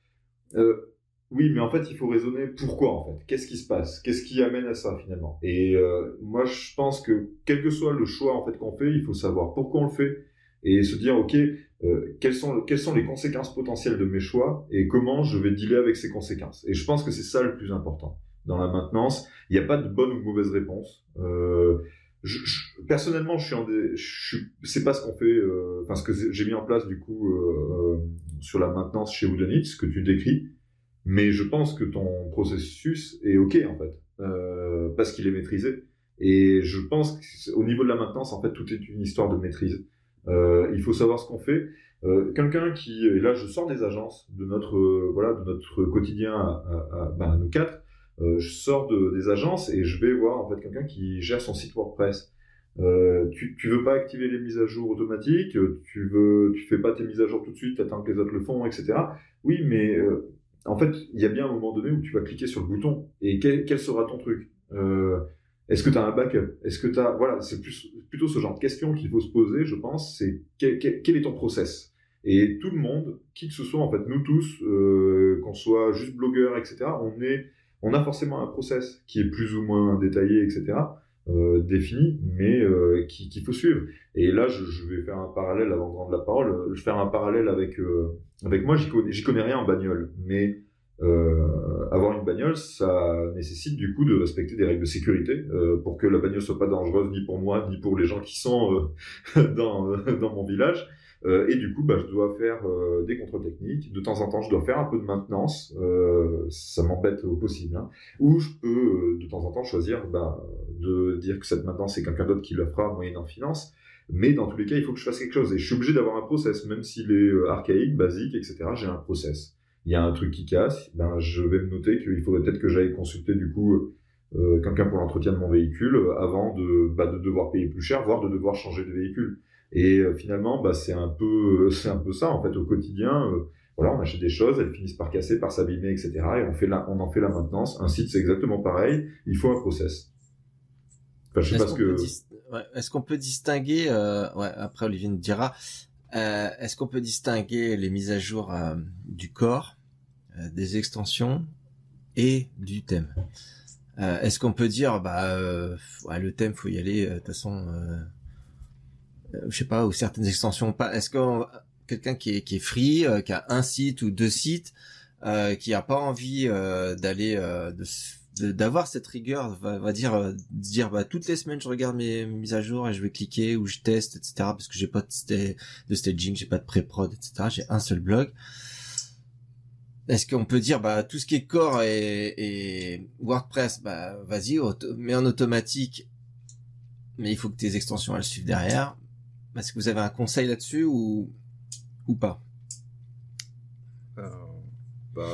Oui, mais en fait, il faut raisonner pourquoi, en fait. Qu'est-ce qui se passe? Qu'est-ce qui amène à ça, finalement? Et moi, je pense que, quel que soit le choix en fait, qu'on fait, il faut savoir pourquoi on le fait et se dire, OK, quelles sont les conséquences potentielles de mes choix et comment je vais dealer avec ces conséquences. Et je pense que c'est ça le plus important. Dans la maintenance, il n'y a pas de bonne ou de mauvaise réponse. Personnellement, c'est pas ce qu'on fait, enfin, ce que j'ai mis en place, du coup, sur la maintenance chez Woodonit, ce que tu décris. Mais je pense que ton processus est OK, en fait, parce qu'il est maîtrisé. Et je pense qu'au niveau de la maintenance, en fait, tout est une histoire de maîtrise. Il faut savoir ce qu'on fait. Quelqu'un qui... Et là, je sors des agences, de notre quotidien à nous quatre. Je sors des agences et je vais voir, en fait, quelqu'un qui gère son site WordPress. Tu veux pas activer les mises à jour automatiques, tu fais pas tes mises à jour tout de suite, t'attends que les autres le font, etc. Oui, mais... en fait, il y a bien un moment donné où tu vas cliquer sur le bouton et quel sera ton truc? Est-ce que tu as un backup? Est-ce que tu as... Voilà, c'est plutôt ce genre de question qu'il faut se poser, je pense, c'est quel est ton process? Et tout le monde, qui que ce soit, en fait, nous tous, qu'on soit juste blogueur, etc., on a forcément un process qui est plus ou moins détaillé, etc., défini, mais qu'il faut suivre. Et là, je vais faire un parallèle avant de rendre la parole. Je vais faire un parallèle avec moi. J'y connais rien en bagnole, mais avoir une bagnole, ça nécessite du coup de respecter des règles de sécurité pour que la bagnole soit pas dangereuse ni pour moi ni pour les gens qui sont dans mon village. Et du coup, je dois faire des contrôles techniques. De temps en temps, je dois faire un peu de maintenance. Ça m'embête au possible. Hein. Ou je peux, de temps en temps, choisir de dire que cette maintenance, c'est quelqu'un d'autre qui la fera, moyennant finance. Mais dans tous les cas, il faut que je fasse quelque chose. Et je suis obligé d'avoir un process, même s'il est archaïque, basique, etc. J'ai un process. Il y a un truc qui casse. Je vais me noter qu'il faudrait peut-être que j'aille consulter du coup quelqu'un pour l'entretien de mon véhicule avant de devoir payer plus cher, voire de devoir changer de véhicule. Et finalement, c'est un peu ça en fait au quotidien. Voilà, on achète des choses, elles finissent par casser, par s'abîmer, etc. Et on en fait la maintenance. Un site, c'est exactement pareil. Il faut un process. Enfin, je sais pas ce que... Est-ce qu'on peut distinguer... ouais, après, Olivier nous dira. Est-ce qu'on peut distinguer les mises à jour du corps, des extensions et du thème? Est-ce qu'on peut dire, ouais, le thème, faut y aller, de toute façon... je sais pas, ou certaines extensions pas. Est-ce que quelqu'un qui est free, qui a un site ou deux sites, qui a pas envie d'aller d'avoir cette rigueur, va dire bah toutes les semaines je regarde mes mises à jour et je vais cliquer ou je teste, etc. Parce que j'ai pas de staging, j'ai pas de pré-prod, etc. J'ai un seul blog. Est-ce qu'on peut dire tout ce qui est core et WordPress, vas-y, mets en automatique. Mais il faut que tes extensions elles suivent derrière. Est-ce que vous avez un conseil là-dessus ou pas?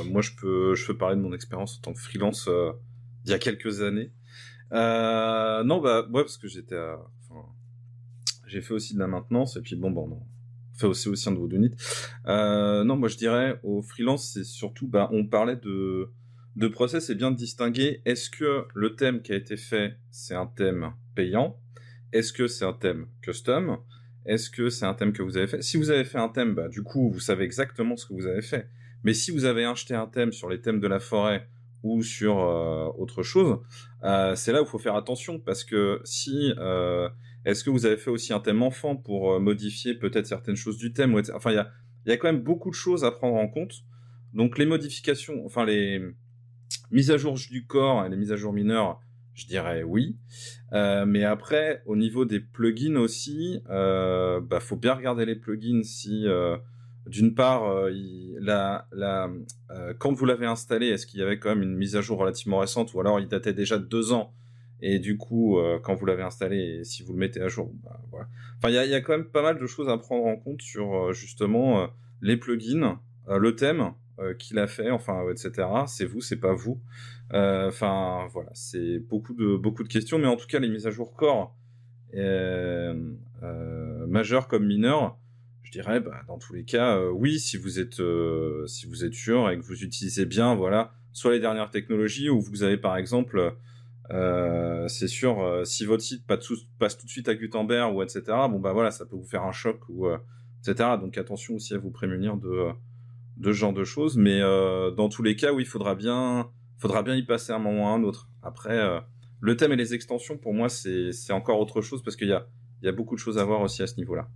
Moi, je peux parler de mon expérience en tant que freelance il y a quelques années. Non, ouais, parce que j'étais, j'ai fait aussi de la maintenance et puis on fait aussi un de Woodonit. Non, moi je dirais aux freelance, c'est surtout, on parlait de process, c'est bien de distinguer. Est-ce que le thème qui a été fait, c'est un thème payant? Est-ce que c'est un thème custom? Est-ce que c'est un thème que vous avez fait? Si vous avez fait un thème, du coup, vous savez exactement ce que vous avez fait. Mais si vous avez acheté un thème sur les thèmes de la forêt ou sur autre chose, c'est là où il faut faire attention, parce que si... est-ce que vous avez fait aussi un thème enfant pour modifier peut-être certaines choses du thème? Enfin, il y a quand même beaucoup de choses à prendre en compte. Donc, les modifications... Enfin, les mises à jour du corps et les mises à jour mineures, je dirais oui, mais après au niveau des plugins aussi, faut bien regarder les plugins si d'une part quand vous l'avez installé, est-ce qu'il y avait quand même une mise à jour relativement récente, ou alors il datait déjà de 2 ans et du coup quand vous l'avez installé et si vous le mettez à jour, voilà. Enfin il y a quand même pas mal de choses à prendre en compte sur justement les plugins, le thème. Qui l'a fait, etc. C'est vous, c'est pas vous. Voilà, c'est beaucoup de questions, mais en tout cas, les mises à jour corps majeures comme mineures, je dirais, dans tous les cas, oui, si vous êtes sûr et que vous utilisez bien, voilà, soit les dernières technologies, ou vous avez par exemple, c'est sûr, si votre site passe tout de suite à Gutenberg ou etc. Voilà, ça peut vous faire un choc ou etc. Donc attention aussi à vous prémunir de ce genre de choses, mais dans tous les cas, oui, faudra bien y passer un moment ou un autre. Après, le thème et les extensions, pour moi, c'est encore autre chose, parce qu'il y a beaucoup de choses à voir aussi à ce niveau-là.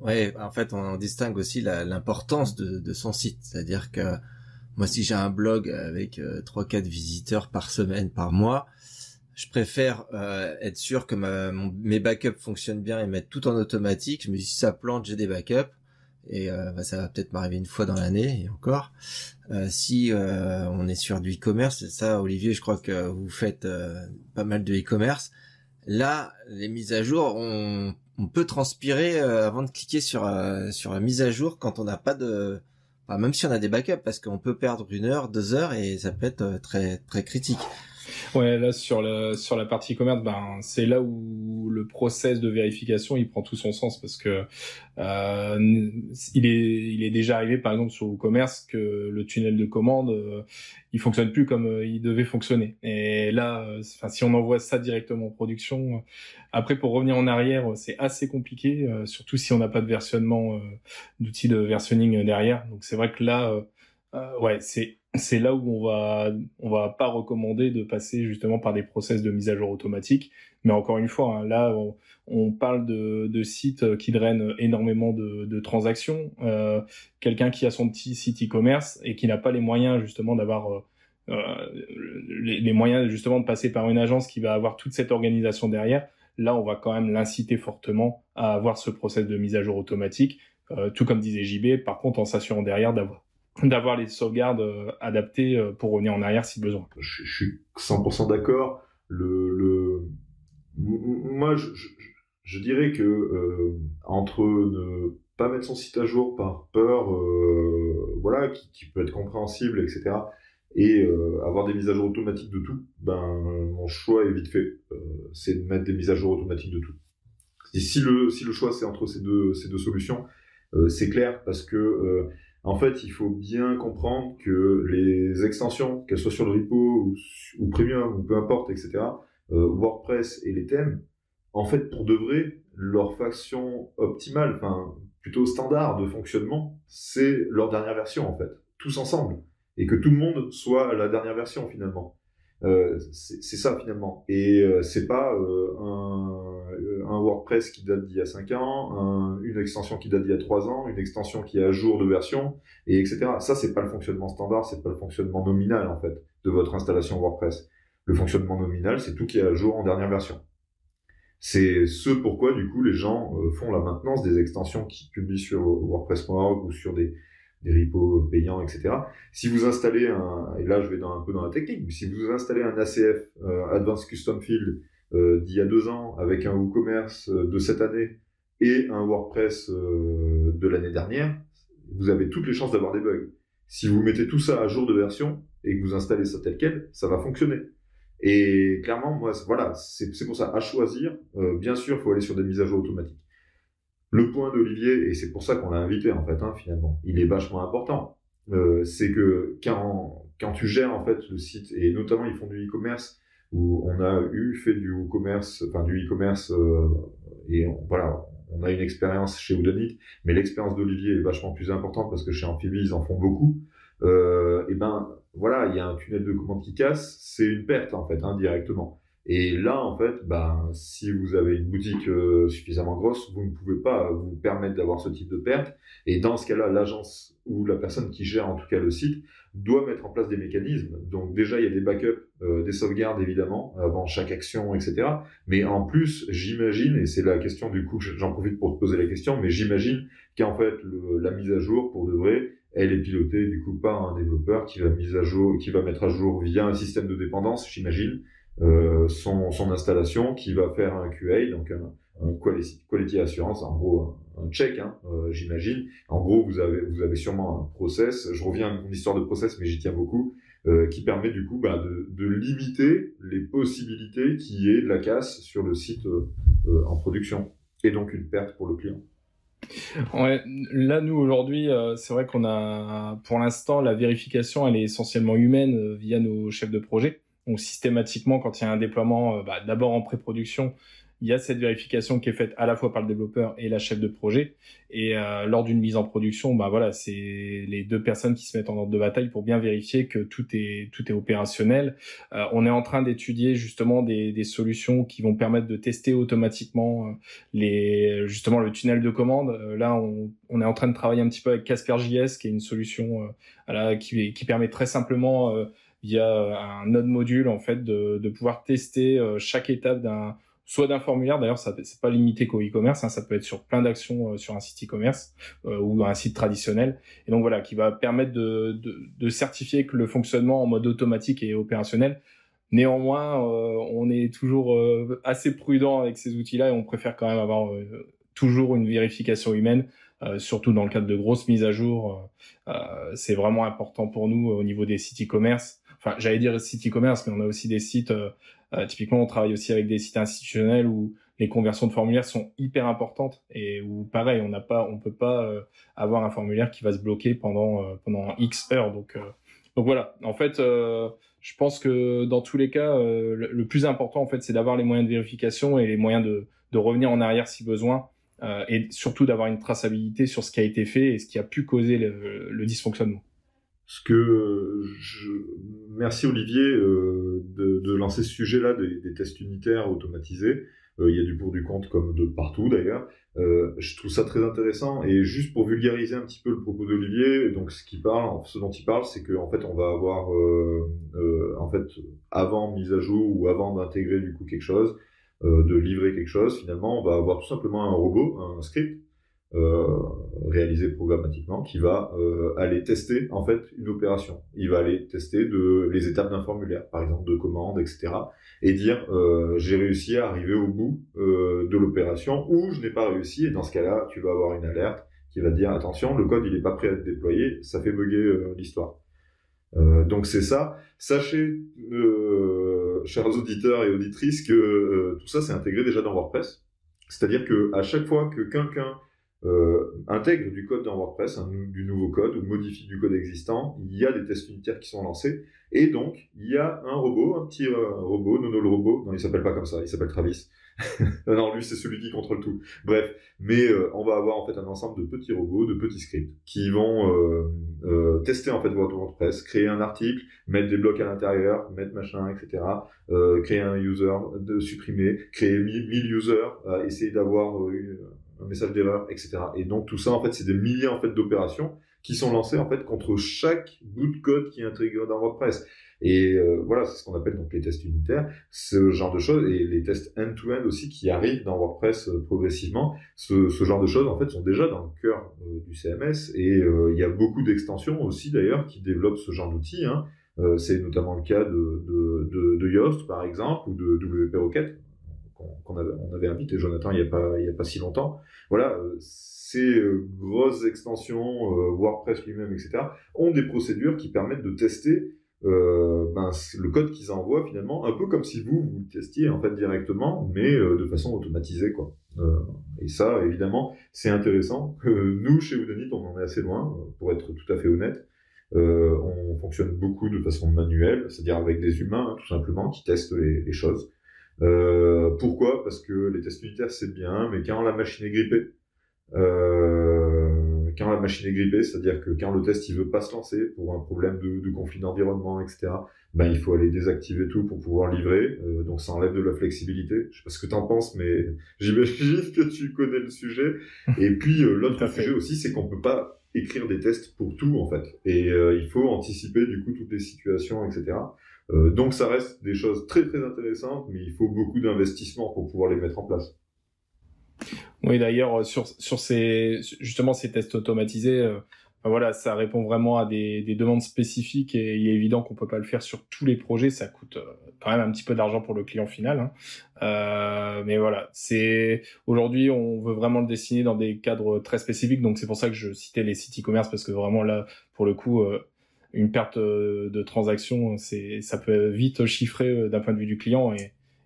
Ouais, en fait, on distingue aussi l'importance de son site, c'est-à-dire que moi, si j'ai un blog avec 3-4 visiteurs par semaine, par mois, je préfère être sûr que mes backups fonctionnent bien et mettre tout en automatique. Je me dis, si ça plante, j'ai des backups. Et ça va peut-être m'arriver une fois dans l'année, et encore. Si on est sur du e-commerce, c'est ça, Olivier, je crois que vous faites pas mal de e-commerce. Là, les mises à jour, on peut transpirer avant de cliquer sur la mise à jour quand on n'a pas de... Enfin, même si on a des backups, parce qu'on peut perdre 1 heure, 2 heures, et ça peut être très très critique. Ouais, là, sur la partie e-commerce, c'est là où le process de vérification, il prend tout son sens, parce que, il est déjà arrivé, par exemple, sur WooCommerce, que le tunnel de commande, il fonctionne plus comme il devait fonctionner. Et là, si on envoie ça directement en production, après, pour revenir en arrière, c'est assez compliqué, surtout si on n'a pas de versionnement, d'outils de versioning derrière. Donc, c'est vrai que là, ouais, c'est là où on va pas recommander de passer justement par des process de mise à jour automatique. Mais encore une fois, là, on parle de sites qui drainent énormément de transactions. Quelqu'un qui a son petit site e-commerce et qui n'a pas les moyens justement d'avoir les moyens justement de passer par une agence qui va avoir toute cette organisation derrière. Là, on va quand même l'inciter fortement à avoir ce process de mise à jour automatique, tout comme disait JB. Par contre, en s'assurant derrière d'avoir les sauvegardes adaptées pour revenir en arrière si besoin. Je suis 100% d'accord. Moi, je dirais que entre ne pas mettre son site à jour par peur, voilà, qui peut être compréhensible, etc., et avoir des mises à jour automatiques de tout, mon choix est vite fait. C'est de mettre des mises à jour automatiques de tout. Et si le choix, c'est entre ces deux solutions, c'est clair, parce que En fait, il faut bien comprendre que les extensions, qu'elles soient sur le repo ou premium, ou peu importe, etc., WordPress et les thèmes, en fait, pour de vrai, leur faction optimale, enfin, plutôt standard de fonctionnement, c'est leur dernière version, en fait, tous ensemble. Et que tout le monde soit à la dernière version, finalement. C'est ça, finalement. Et c'est pas un WordPress qui date d'il y a 5 ans, une extension qui date d'il y a 3 ans, une extension qui est à jour de version, et etc. Ça, c'est pas le fonctionnement standard, c'est pas le fonctionnement nominal, en fait, de votre installation WordPress. Le fonctionnement nominal, c'est tout qui est à jour en dernière version. C'est ce pourquoi, du coup, les gens font la maintenance des extensions qu'ils publient sur WordPress.org ou sur des repos payants, etc. Si vous installez et là je vais un peu dans la technique, mais si vous installez un ACF, Advanced Custom Field, d'il y a 2 ans, avec un WooCommerce de cette année et un WordPress de l'année dernière, vous avez toutes les chances d'avoir des bugs. Si vous mettez tout ça à jour de version et que vous installez ça tel quel, ça va fonctionner. Et clairement, moi, voilà, c'est pour ça, à choisir, bien sûr, il faut aller sur des mises à jour automatiques. Le point d'Olivier, et c'est pour ça qu'on l'a invité en fait, hein, finalement, il est vachement important. C'est que quand tu gères en fait le site, et notamment ils font du e-commerce, où on a fait du WooCommerce, enfin du e-commerce, et voilà, on a une expérience chez Woodonit, mais l'expérience d'Olivier est vachement plus importante parce que chez Amphibie ils en font beaucoup. Et ben voilà, il y a un tunnel de commande qui casse, c'est une perte en fait, indirectement. Et là, en fait, ben, si vous avez une boutique suffisamment grosse, vous ne pouvez pas vous permettre d'avoir ce type de perte. Et dans ce cas-là, l'agence ou la personne qui gère en tout cas le site doit mettre en place des mécanismes. Donc déjà, il y a des backups, des sauvegardes évidemment, avant chaque action, etc. Mais en plus, j'imagine, et c'est la question du coup, j'en profite pour te poser la question, mais j'imagine qu'en fait, la mise à jour, pour de vrai, elle est pilotée du coup par un développeur qui va mettre à jour via un système de dépendance, j'imagine, son installation, qui va faire un QA, donc un quality assurance, en gros un check, hein, j'imagine. En gros, vous avez sûrement un process, je reviens à mon histoire de process, mais j'y tiens beaucoup, qui permet du coup bah, de limiter les possibilités qu'il y ait de la casse sur le site en production, et donc une perte pour le client. Ouais, là nous aujourd'hui c'est vrai qu'on a pour l'instant la vérification elle est essentiellement humaine via nos chefs de projet. Donc systématiquement, quand il y a un déploiement, bah, d'abord en pré-production, il y a cette vérification qui est faite à la fois par le développeur et la chef de projet. Et lors d'une mise en production, bah, voilà, c'est les deux personnes qui se mettent en ordre de bataille pour bien vérifier que tout est opérationnel. On est en train d'étudier justement des solutions qui vont permettre de tester automatiquement justement le tunnel de commande. Là, on est en train de travailler un petit peu avec CasperJS, qui est une solution qui permet très simplement... via un autre module en fait de pouvoir tester chaque étape d'un formulaire. D'ailleurs, ça c'est pas limité qu'au e-commerce, hein, ça peut être sur plein d'actions sur un site e-commerce ou un site traditionnel. Et donc voilà, qui va permettre de certifier que le fonctionnement en mode automatique est opérationnel. Néanmoins, on est toujours assez prudent avec ces outils-là et on préfère quand même avoir toujours une vérification humaine. Surtout dans le cadre de grosses mises à jour, c'est vraiment important pour nous au niveau des sites e-commerce. Enfin, j'allais dire sites e-commerce, mais on a aussi des sites, typiquement on travaille aussi avec des sites institutionnels où les conversions de formulaires sont hyper importantes et où pareil, on peut pas avoir un formulaire qui va se bloquer pendant X heures. Donc voilà, en fait, je pense que dans tous les cas, le plus important en fait, c'est d'avoir les moyens de vérification et les moyens de revenir en arrière si besoin. Et surtout d'avoir une traçabilité sur ce qui a été fait et ce qui a pu causer le dysfonctionnement. Merci Olivier de lancer ce sujet-là des tests unitaires automatisés. Il y a du pour du contre comme de partout d'ailleurs. Je trouve ça très intéressant et juste pour vulgariser un petit peu le propos d'Olivier, donc ce dont il parle, c'est qu'en fait on va avoir en fait avant mise à jour ou avant d'intégrer du coup quelque chose. De livrer quelque chose, finalement, on va avoir tout simplement un robot, un script réalisé programmatiquement qui va aller tester en fait une opération. Il va aller tester les étapes d'un formulaire, par exemple de commande, etc. et dire j'ai réussi à arriver au bout de l'opération ou je n'ai pas réussi, et dans ce cas-là, tu vas avoir une alerte qui va te dire attention, le code il n'est pas prêt à être déployé, ça fait bugger l'histoire. Donc c'est ça. Sachez, chers auditeurs et auditrices, que tout ça c'est intégré déjà dans WordPress. C'est-à-dire que à chaque fois que quelqu'un intègre du code dans WordPress, du nouveau code, ou modifie du code existant. Il y a des tests unitaires qui sont lancés, et donc il y a un robot, un petit robot, Nono le robot, non il s'appelle pas comme ça, il s'appelle Travis. Non, lui c'est celui qui contrôle tout. Bref, mais on va avoir en fait un ensemble de petits robots, de petits scripts qui vont tester en fait WordPress, créer un article, mettre des blocs à l'intérieur, mettre machin, etc. Créer un user, de supprimer, créer 1000 users, essayer d'avoir un message d'erreur, etc. Et donc tout ça en fait c'est des milliers en fait d'opérations qui sont lancées en fait contre chaque bout de code qui est intégré dans WordPress. Et voilà, c'est ce qu'on appelle donc les tests unitaires, ce genre de choses, et les tests end-to-end aussi qui arrivent dans WordPress progressivement. Ce genre de choses en fait sont déjà dans le cœur du CMS, et il y a beaucoup d'extensions aussi d'ailleurs qui développent ce genre d'outils, hein. C'est notamment le cas de Yoast par exemple, ou de WP Rocket, qu'on avait invité Jonathan il y a pas si longtemps. Voilà, ces grosses extensions, WordPress lui-même, etc., ont des procédures qui permettent de tester le code qu'ils envoient finalement, un peu comme si vous le testiez en fait directement, mais de façon automatisée, quoi. Et ça, évidemment, c'est intéressant. Nous, chez Woodonit, on en est assez loin, pour être tout à fait honnête. On fonctionne beaucoup de façon manuelle, c'est-à-dire avec des humains, hein, tout simplement, qui testent les choses. Pourquoi? Parce que les tests unitaires c'est bien, mais quand la machine est grippée, c'est-à-dire que quand le test il veut pas se lancer pour un problème de conflit d'environnement, etc., ben il faut aller désactiver tout pour pouvoir livrer, donc ça enlève de la flexibilité. Je sais pas ce que t'en penses, mais j'imagine que tu connais le sujet. Et puis l'autre sujet aussi, c'est qu'on peut pas écrire des tests pour tout en fait, et il faut anticiper du coup toutes les situations, etc. Donc ça reste des choses très très intéressantes, mais il faut beaucoup d'investissement pour pouvoir les mettre en place. Oui, d'ailleurs sur ces tests automatisés, voilà, ça répond vraiment à des demandes spécifiques, et il est évident qu'on peut pas le faire sur tous les projets, ça coûte quand même un petit peu d'argent pour le client final, hein. Mais voilà, c'est aujourd'hui on veut vraiment le dessiner dans des cadres très spécifiques, donc c'est pour ça que je citais les sites e-commerce, parce que vraiment là pour le coup une perte de transaction, ça peut vite chiffrer d'un point de vue du client,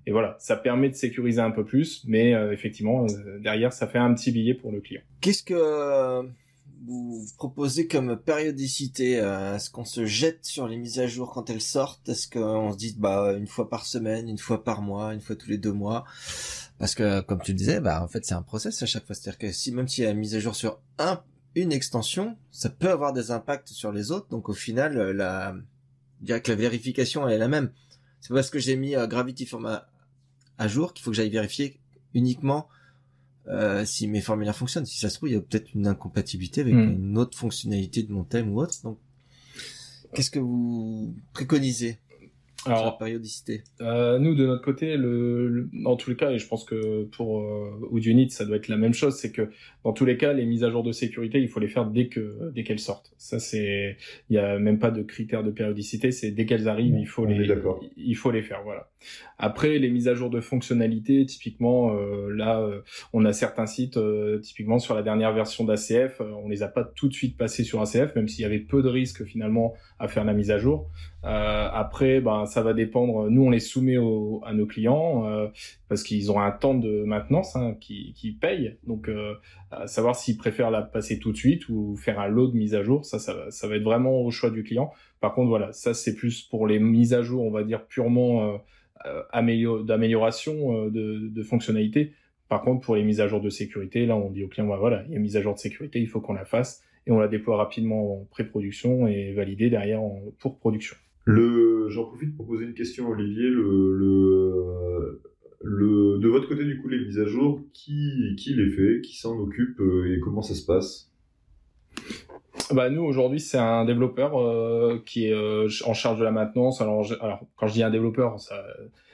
et voilà, ça permet de sécuriser un peu plus, mais effectivement, derrière, ça fait un petit billet pour le client. Qu'est-ce que vous proposez comme périodicité? Est-ce qu'on se jette sur les mises à jour quand elles sortent? Est-ce qu'on se dit une fois par semaine, une fois par mois, une fois tous les 2 mois? Parce que, comme tu le disais, en fait, c'est un process à chaque fois. C'est-à-dire que même s'il y a une mise à jour sur une extension, ça peut avoir des impacts sur les autres, donc au final, je dirais que la vérification elle est la même. C'est pas parce que j'ai mis Gravity Forms à jour qu'il faut que j'aille vérifier uniquement si mes formulaires fonctionnent. Si ça se trouve, il y a peut-être une incompatibilité avec une autre fonctionnalité de mon thème ou autre. Donc, qu'est-ce que vous préconisez? Alors, la périodicité. Nous, de notre côté, en tous les cas, et je pense que pour Woodonit, ça doit être la même chose, c'est que dans tous les cas, les mises à jour de sécurité, il faut les faire dès qu'elles sortent. Ça, il y a même pas de critères de périodicité, c'est dès qu'elles arrivent, il faut les faire, voilà. Après, les mises à jour de fonctionnalités, typiquement, on a certains sites, typiquement sur la dernière version d'ACF, on les a pas tout de suite passés sur ACF, même s'il y avait peu de risques finalement à faire la mise à jour. Après, ça va dépendre. Nous, on les soumet à nos clients parce qu'ils ont un temps de maintenance, hein, qui paye. Donc, savoir s'ils préfèrent la passer tout de suite ou faire un lot de mises à jour, ça va être vraiment au choix du client. Par contre, voilà, ça c'est plus pour les mises à jour, on va dire purement d'amélioration de fonctionnalités. Par contre, pour les mises à jour de sécurité, là, on dit au client, voilà, il y a une mise à jour de sécurité, il faut qu'on la fasse, et on la déploie rapidement en pré-production et validée derrière pour production. J'en profite pour poser une question, Olivier. De votre côté, du coup, les mises à jour, qui les fait, qui s'en occupe et comment ça se passe? Nous, aujourd'hui, c'est un développeur qui est en charge de la maintenance. Alors, quand je dis un développeur,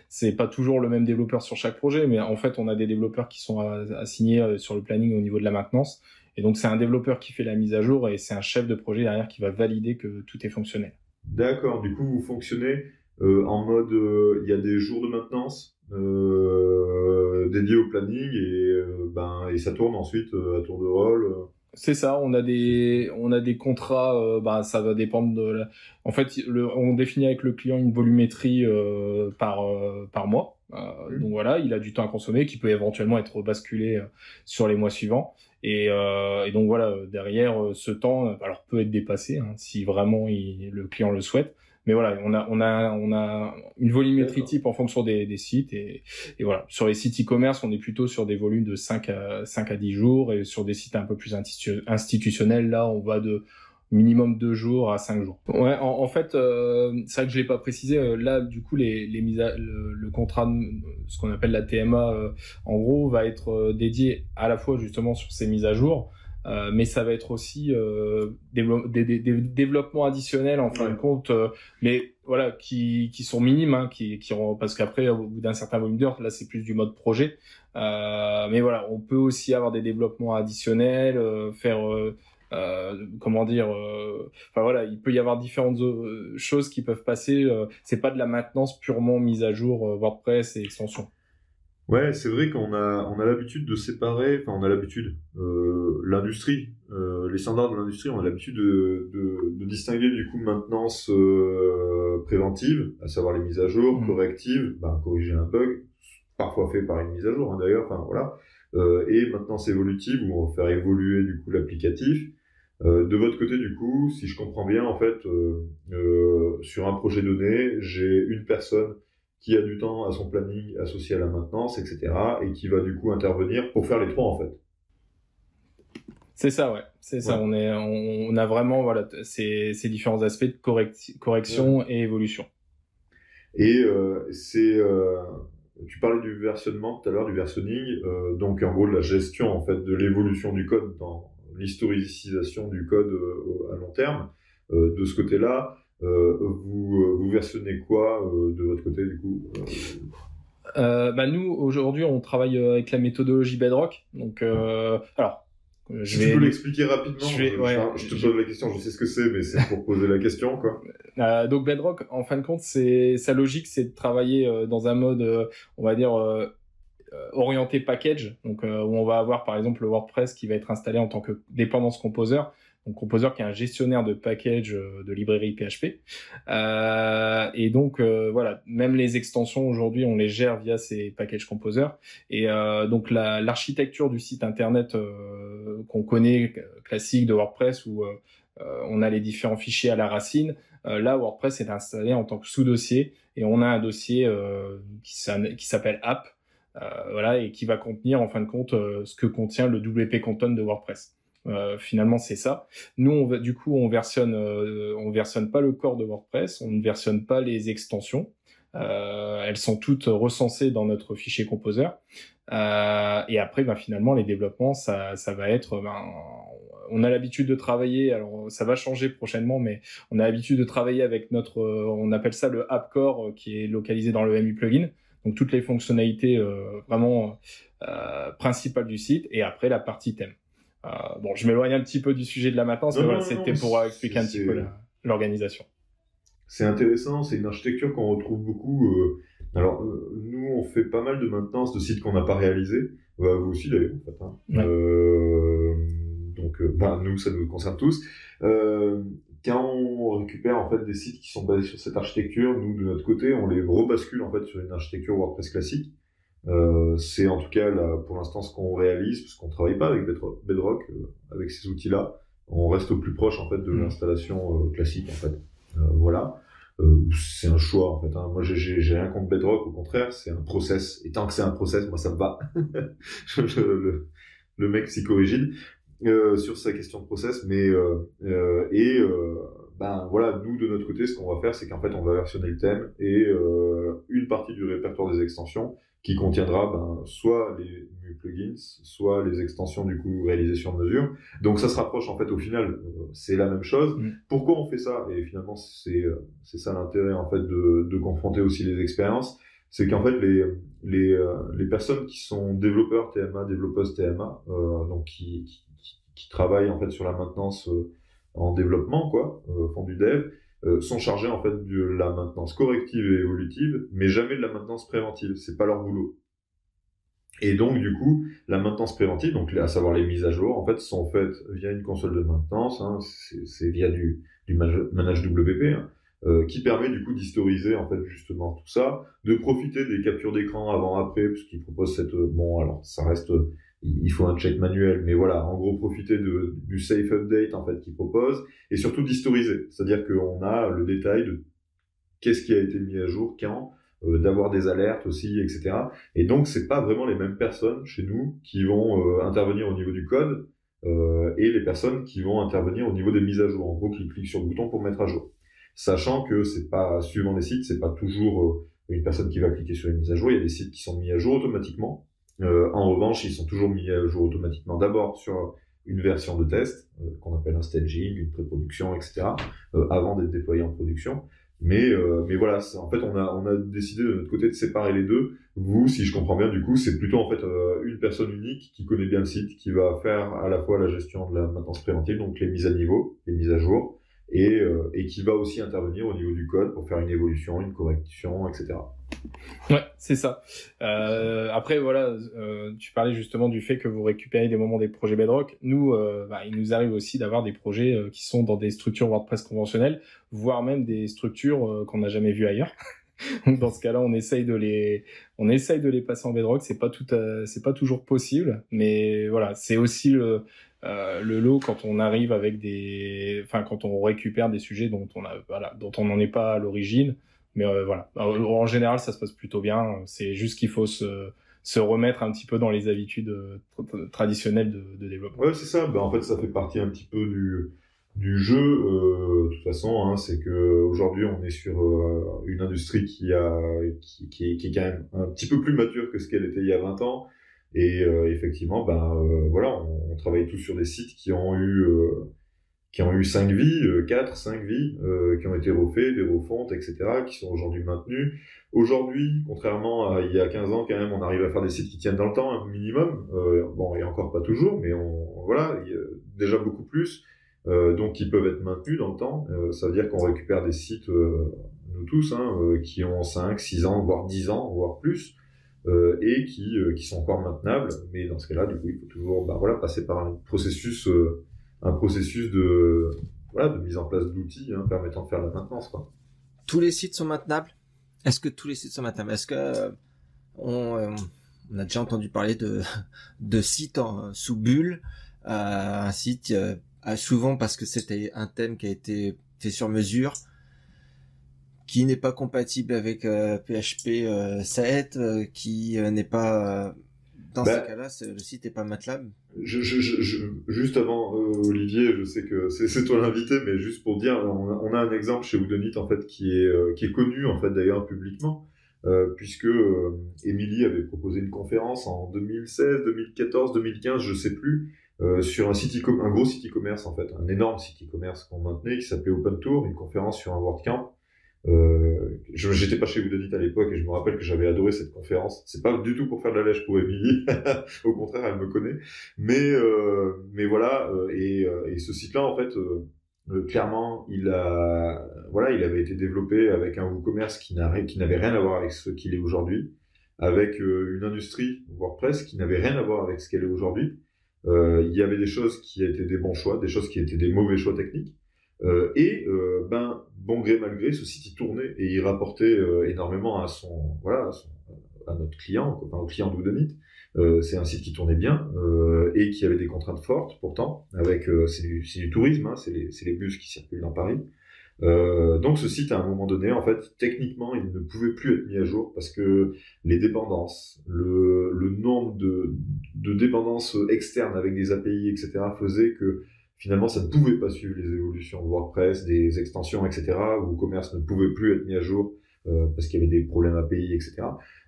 c'est pas toujours le même développeur sur chaque projet, mais en fait, on a des développeurs qui sont assignés sur le planning au niveau de la maintenance. Et donc, c'est un développeur qui fait la mise à jour et c'est un chef de projet derrière qui va valider que tout est fonctionnel. D'accord, du coup vous fonctionnez en mode, il y a des jours de maintenance dédiés au planning et ça tourne ensuite à tour de rôle. C'est ça, on a des contrats, ça va dépendre de la... En fait, on définit avec le client une volumétrie par mois. Donc voilà, il a du temps à consommer qui peut éventuellement être basculé sur les mois suivants. Et donc voilà, derrière ce temps, alors peut être dépassé hein, si vraiment le client le souhaite. Mais voilà, on a une volumétrie type en fonction des sites et voilà. Sur les sites e-commerce, on est plutôt sur des volumes de 5 à 10 jours et sur des sites un peu plus institutionnels, là, on va de minimum 2 jours à 5 jours. Ouais, en fait, c'est vrai que je l'ai pas précisé. Là, du coup, les mises à, le contrat, ce qu'on appelle la TMA, en gros, va être dédié à la fois justement sur ces mises à jour. Mais ça va être aussi des développements additionnels en fin de compte, mais voilà, qui sont minimes, hein, qui parce qu'après, au bout d'un certain volume d'heures, là, c'est plus du mode projet. Mais voilà, on peut aussi avoir des développements additionnels, enfin voilà, il peut y avoir différentes choses qui peuvent passer. C'est pas de la maintenance purement mise à jour WordPress et extensions. Ouais, c'est vrai qu'on a l'habitude de séparer, enfin on a l'habitude, l'industrie, les standards de l'industrie, on a l'habitude de distinguer du coup maintenance préventive, à savoir les mises à jour, corrective, corriger un bug, parfois fait par une mise à jour hein, d'ailleurs, enfin voilà, et maintenance évolutive où on va faire évoluer du coup l'applicatif. De votre côté du coup, si je comprends bien en fait, sur un projet donné, j'ai une personne qui a du temps à son planning associé à la maintenance, etc., et qui va du coup intervenir pour faire les trois en fait. C'est ça, ouais. C'est ça. On a vraiment voilà ces différents aspects de correction et évolution. Et tu parlais du versionnement tout à l'heure, du versionning, donc en gros de la gestion en fait de l'évolution du code dans l'historicisation du code à long terme. De ce côté-là. Vous versionnez quoi de votre côté du coup? Nous aujourd'hui on travaille avec la méthodologie Bedrock, donc alors je peux l'expliquer rapidement. Je te pose la question, je sais ce que c'est, mais c'est pour poser la question quoi. Donc Bedrock en fin de compte, c'est sa logique, c'est de travailler dans un mode on va dire orienté package, donc où on va avoir par exemple le WordPress qui va être installé en tant que dépendance Composer. Donc Composer qui est un gestionnaire de package de librairie PHP. Et donc voilà, même les extensions aujourd'hui, on les gère via ces packages Composer. Et donc l'architecture du site internet qu'on connaît, classique de WordPress, où on a les différents fichiers à la racine, là WordPress est installé en tant que sous-dossier. Et on a un dossier qui s'appelle App, voilà, et qui va contenir en fin de compte ce que contient le WP Content de WordPress. Finalement c'est ça. Nous on versionne, on versionne pas le corps de WordPress, on ne versionne pas les extensions. Elles sont toutes recensées dans notre fichier Composer. Et après finalement les développements ça va être on a l'habitude de travailler, alors ça va changer prochainement, mais on a l'habitude de travailler avec notre on appelle ça le app core qui est localisé dans le MU plugin. Donc toutes les fonctionnalités vraiment principales du site et après la partie thème. Bon, je m'éloigne un petit peu du sujet de la maintenance, mais c'était pour expliquer un petit peu l'organisation. C'est intéressant, c'est une architecture qu'on retrouve beaucoup. Alors, nous, on fait pas mal de maintenance de sites qu'on n'a pas réalisés. Vous aussi, d'ailleurs, en fait. Hein. Ouais. Donc, nous, ça nous concerne tous. Quand on récupère en fait des sites qui sont basés sur cette architecture, nous, de notre côté, on les rebascule en fait sur une architecture WordPress classique. C'est en tout cas là, pour l'instant ce qu'on réalise parce qu'on travaille pas avec Bedrock avec ces outils-là, on reste au plus proche en fait de l'installation classique en fait. Voilà, c'est un choix en fait. Hein. Moi j'ai rien contre Bedrock, au contraire c'est un process et tant que c'est un process moi ça me va. le mec psychorigide sur sa question de process, mais voilà, nous de notre côté ce qu'on va faire c'est qu'en fait on va versionner le thème et une partie du répertoire des extensions qui contiendra soit les plugins, soit les extensions du coup réalisées sur mesure. Donc ça se rapproche en fait au final, c'est la même chose. Pourquoi on fait ça? Et finalement c'est ça l'intérêt en fait de confronter aussi les expériences, c'est qu'en fait les personnes qui sont développeurs TMA, développeuses TMA, donc qui travaillent en fait sur la maintenance en développement quoi, font du dev, sont chargés en fait de la maintenance corrective et évolutive, mais jamais de la maintenance préventive, c'est pas leur boulot. Et donc du coup, la maintenance préventive, donc à savoir les mises à jour, en fait, sont faites via une console de maintenance, hein, c'est via du ManageWP, hein, qui permet du coup d'historiser en fait justement tout ça, de profiter des captures d'écran avant-après, puisqu'il propose cette... Bon, alors ça reste... Il faut un check manuel, mais voilà, en gros, profiter du safe update en fait qu'il propose, et surtout d'historiser, c'est-à-dire qu'on a le détail de qu'est-ce qui a été mis à jour, quand, d'avoir des alertes aussi, etc. Et donc, c'est pas vraiment les mêmes personnes chez nous qui vont intervenir au niveau du code et les personnes qui vont intervenir au niveau des mises à jour, en gros, qui cliquent sur le bouton pour mettre à jour. Sachant que c'est pas, suivant les sites, c'est pas toujours une personne qui va cliquer sur une mise à jour, il y a des sites qui sont mis à jour automatiquement. En revanche, ils sont toujours mis à jour automatiquement d'abord sur une version de test, qu'on appelle un staging, une pré-production, etc., avant d'être déployé en production. Mais voilà, en fait, on a décidé de notre côté de séparer les deux. Vous, si je comprends bien, du coup, c'est plutôt en fait une personne unique qui connaît bien le site, qui va faire à la fois la gestion de la maintenance préventive, donc les mises à niveau, les mises à jour, et qui va aussi intervenir au niveau du code pour faire une évolution, une correction, etc. Ouais, c'est ça. Après, voilà, tu parlais justement du fait que vous récupérez des moments des projets Bedrock. Nous, il nous arrive aussi d'avoir des projets qui sont dans des structures WordPress conventionnelles, voire même des structures qu'on n'a jamais vues ailleurs. Donc dans ce cas-là, on essaye de les passer en Bedrock. C'est pas toujours possible, mais voilà, c'est aussi le lot quand on arrive avec quand on récupère des sujets dont on n'en est pas à l'origine. Mais voilà, en général, ça se passe plutôt bien. C'est juste qu'il faut se remettre un petit peu dans les habitudes traditionnelles de développement. Ouais, c'est ça. Ben, en fait, ça fait partie un petit peu du jeu. De toute façon, hein, c'est qu'aujourd'hui, on est sur une industrie qui est quand même un petit peu plus mature que ce qu'elle était il y a 20 ans. Et effectivement, voilà, on travaille tous sur des sites qui ont eu 5 vies, 4-5 vies, qui ont été refaits, des refontes, etc., qui sont aujourd'hui maintenus. Aujourd'hui, contrairement à il y a 15 ans, quand même, on arrive à faire des sites qui tiennent dans le temps, un minimum. Bon, et encore pas toujours, mais voilà, déjà beaucoup plus. Donc, ils peuvent être maintenus dans le temps. Ça veut dire qu'on récupère des sites, nous tous, hein, qui ont 5, 6 ans, voire 10 ans, voire plus, et qui sont encore maintenables. Mais dans ce cas-là, du coup, il faut toujours voilà, passer par un processus de mise en place d'outils permettant de faire la maintenance, quoi. Tous les sites sont maintenables? Est-ce que tous les sites sont maintenables? Est-ce que on a déjà entendu parler de sites sous bulle, un site souvent parce que c'était un thème qui a été fait sur mesure, qui n'est pas compatible avec PHP 7, qui n'est pas... Dans ce cas-là, le site n'est pas maintenable. Juste avant, Olivier, je sais que c'est toi l'invité, mais juste pour dire, on a un exemple chez Woodonit en fait qui est connu en fait d'ailleurs publiquement, puisque Émilie avait proposé une conférence en 2016, 2014, 2015, je sais plus, sur un gros site e-commerce en fait, un énorme site e-commerce qu'on maintenait qui s'appelait OpenTour, une conférence sur un WordCamp. J'étais pas chez Woodonit à l'époque et je me rappelle que j'avais adoré cette conférence. C'est pas du tout pour faire de la lèche pour Émilie, au contraire elle me connaît. Mais voilà, et ce site-là en fait, clairement il avait été développé avec un WooCommerce qui n'avait rien à voir avec ce qu'il est aujourd'hui, avec une industrie WordPress qui n'avait rien à voir avec ce qu'elle est aujourd'hui. Il y avait des choses qui étaient des bons choix, des choses qui étaient des mauvais choix techniques. Bon gré mal gré, ce site il tournait et il rapportait énormément à notre client, au client de Woodonit. C'est un site qui tournait bien et qui avait des contraintes fortes pourtant. Avec c'est du tourisme, hein, c'est les bus qui circulent dans Paris. Donc ce site à un moment donné, en fait, techniquement, il ne pouvait plus être mis à jour parce que les dépendances, le nombre de dépendances externes avec des API, etc., faisait que finalement, ça ne pouvait pas suivre les évolutions de WordPress, des extensions, etc., où le commerce ne pouvait plus être mis à jour parce qu'il y avait des problèmes API, etc.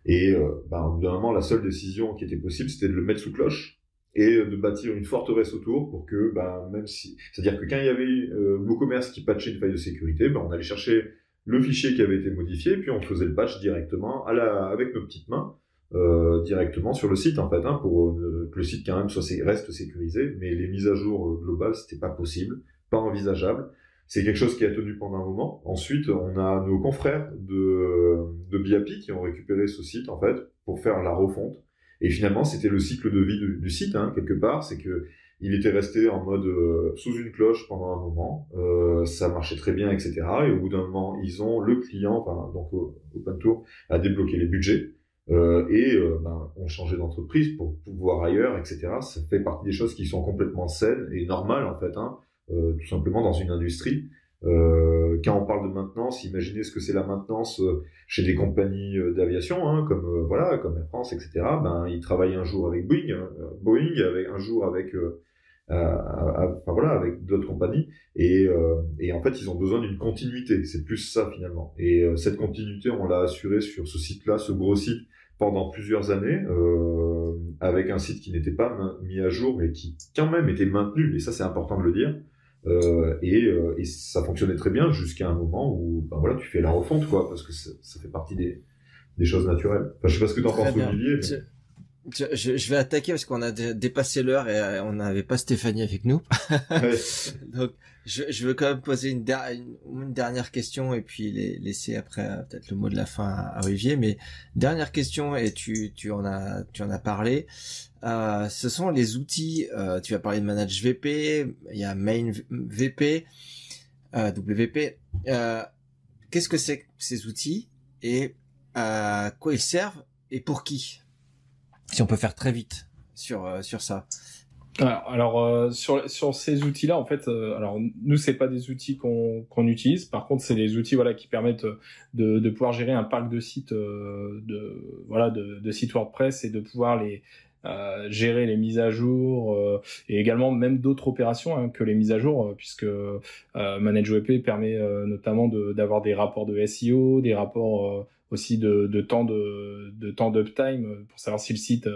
Et au bout d'un moment, la seule décision qui était possible, c'était de le mettre sous cloche et de bâtir une forteresse autour pour que, même si... C'est-à-dire que quand il y avait le commerce qui patchait une faille de sécurité, on allait chercher le fichier qui avait été modifié, puis on faisait le patch directement avec nos petites mains, directement sur le site en fait, hein, pour que le site quand même reste sécurisé, mais les mises à jour globales c'était pas possible, pas envisageable. C'est quelque chose qui a tenu pendant un moment. Ensuite on a nos confrères de BAPI qui ont récupéré ce site en fait pour faire la refonte, et finalement c'était le cycle de vie du site, hein, quelque part. C'est que Il était resté en mode sous une cloche pendant un moment, ça marchait très bien, etc. Et au bout d'un moment, ils ont le client, enfin, donc OpenTour a débloqué les budgets ont changé d'entreprise pour pouvoir ailleurs, etc. Ça fait partie des choses qui sont complètement saines et normales en fait, hein, tout simplement dans une industrie. Quand on parle de maintenance, imaginez ce que c'est la maintenance chez des compagnies d'aviation, hein, comme Air France, etc. Ils travaillent un jour avec Boeing, avec d'autres compagnies, et en fait ils ont besoin d'une continuité. C'est plus ça finalement. Et cette continuité, on l'a assurée sur ce site-là, ce gros site, pendant plusieurs années, avec un site qui n'était pas mis à jour, mais qui quand même était maintenu. Et ça, c'est important de le dire. Et ça fonctionnait très bien jusqu'à un moment où, tu fais la refonte, quoi, parce que ça fait partie des choses naturelles. Enfin, je sais pas ce que t'en penses, Olivier. Mais... Je vais attaquer parce qu'on a dépassé l'heure et on n'avait pas Stéphanie avec nous. Ouais. Donc, je veux quand même poser une dernière question et puis laisser après peut-être le mot de la fin à Olivier. Mais dernière question, et tu en as parlé. Ce sont les outils. Tu as parlé de ManageVP, il y a MainVP, WP. Qu'est-ce que c'est ces outils et à quoi ils servent et pour qui? Si on peut faire très vite sur ça. Alors, sur ces outils-là, en fait, nous, c'est pas des outils qu'on utilise. Par contre, c'est des outils, qui permettent de pouvoir gérer un parc de sites, de sites WordPress et de pouvoir gérer les mises à jour et également même d'autres opérations que les mises à jour puisque ManageWP permet notamment d'avoir des rapports de SEO, des rapports aussi de temps d'uptime pour savoir si le site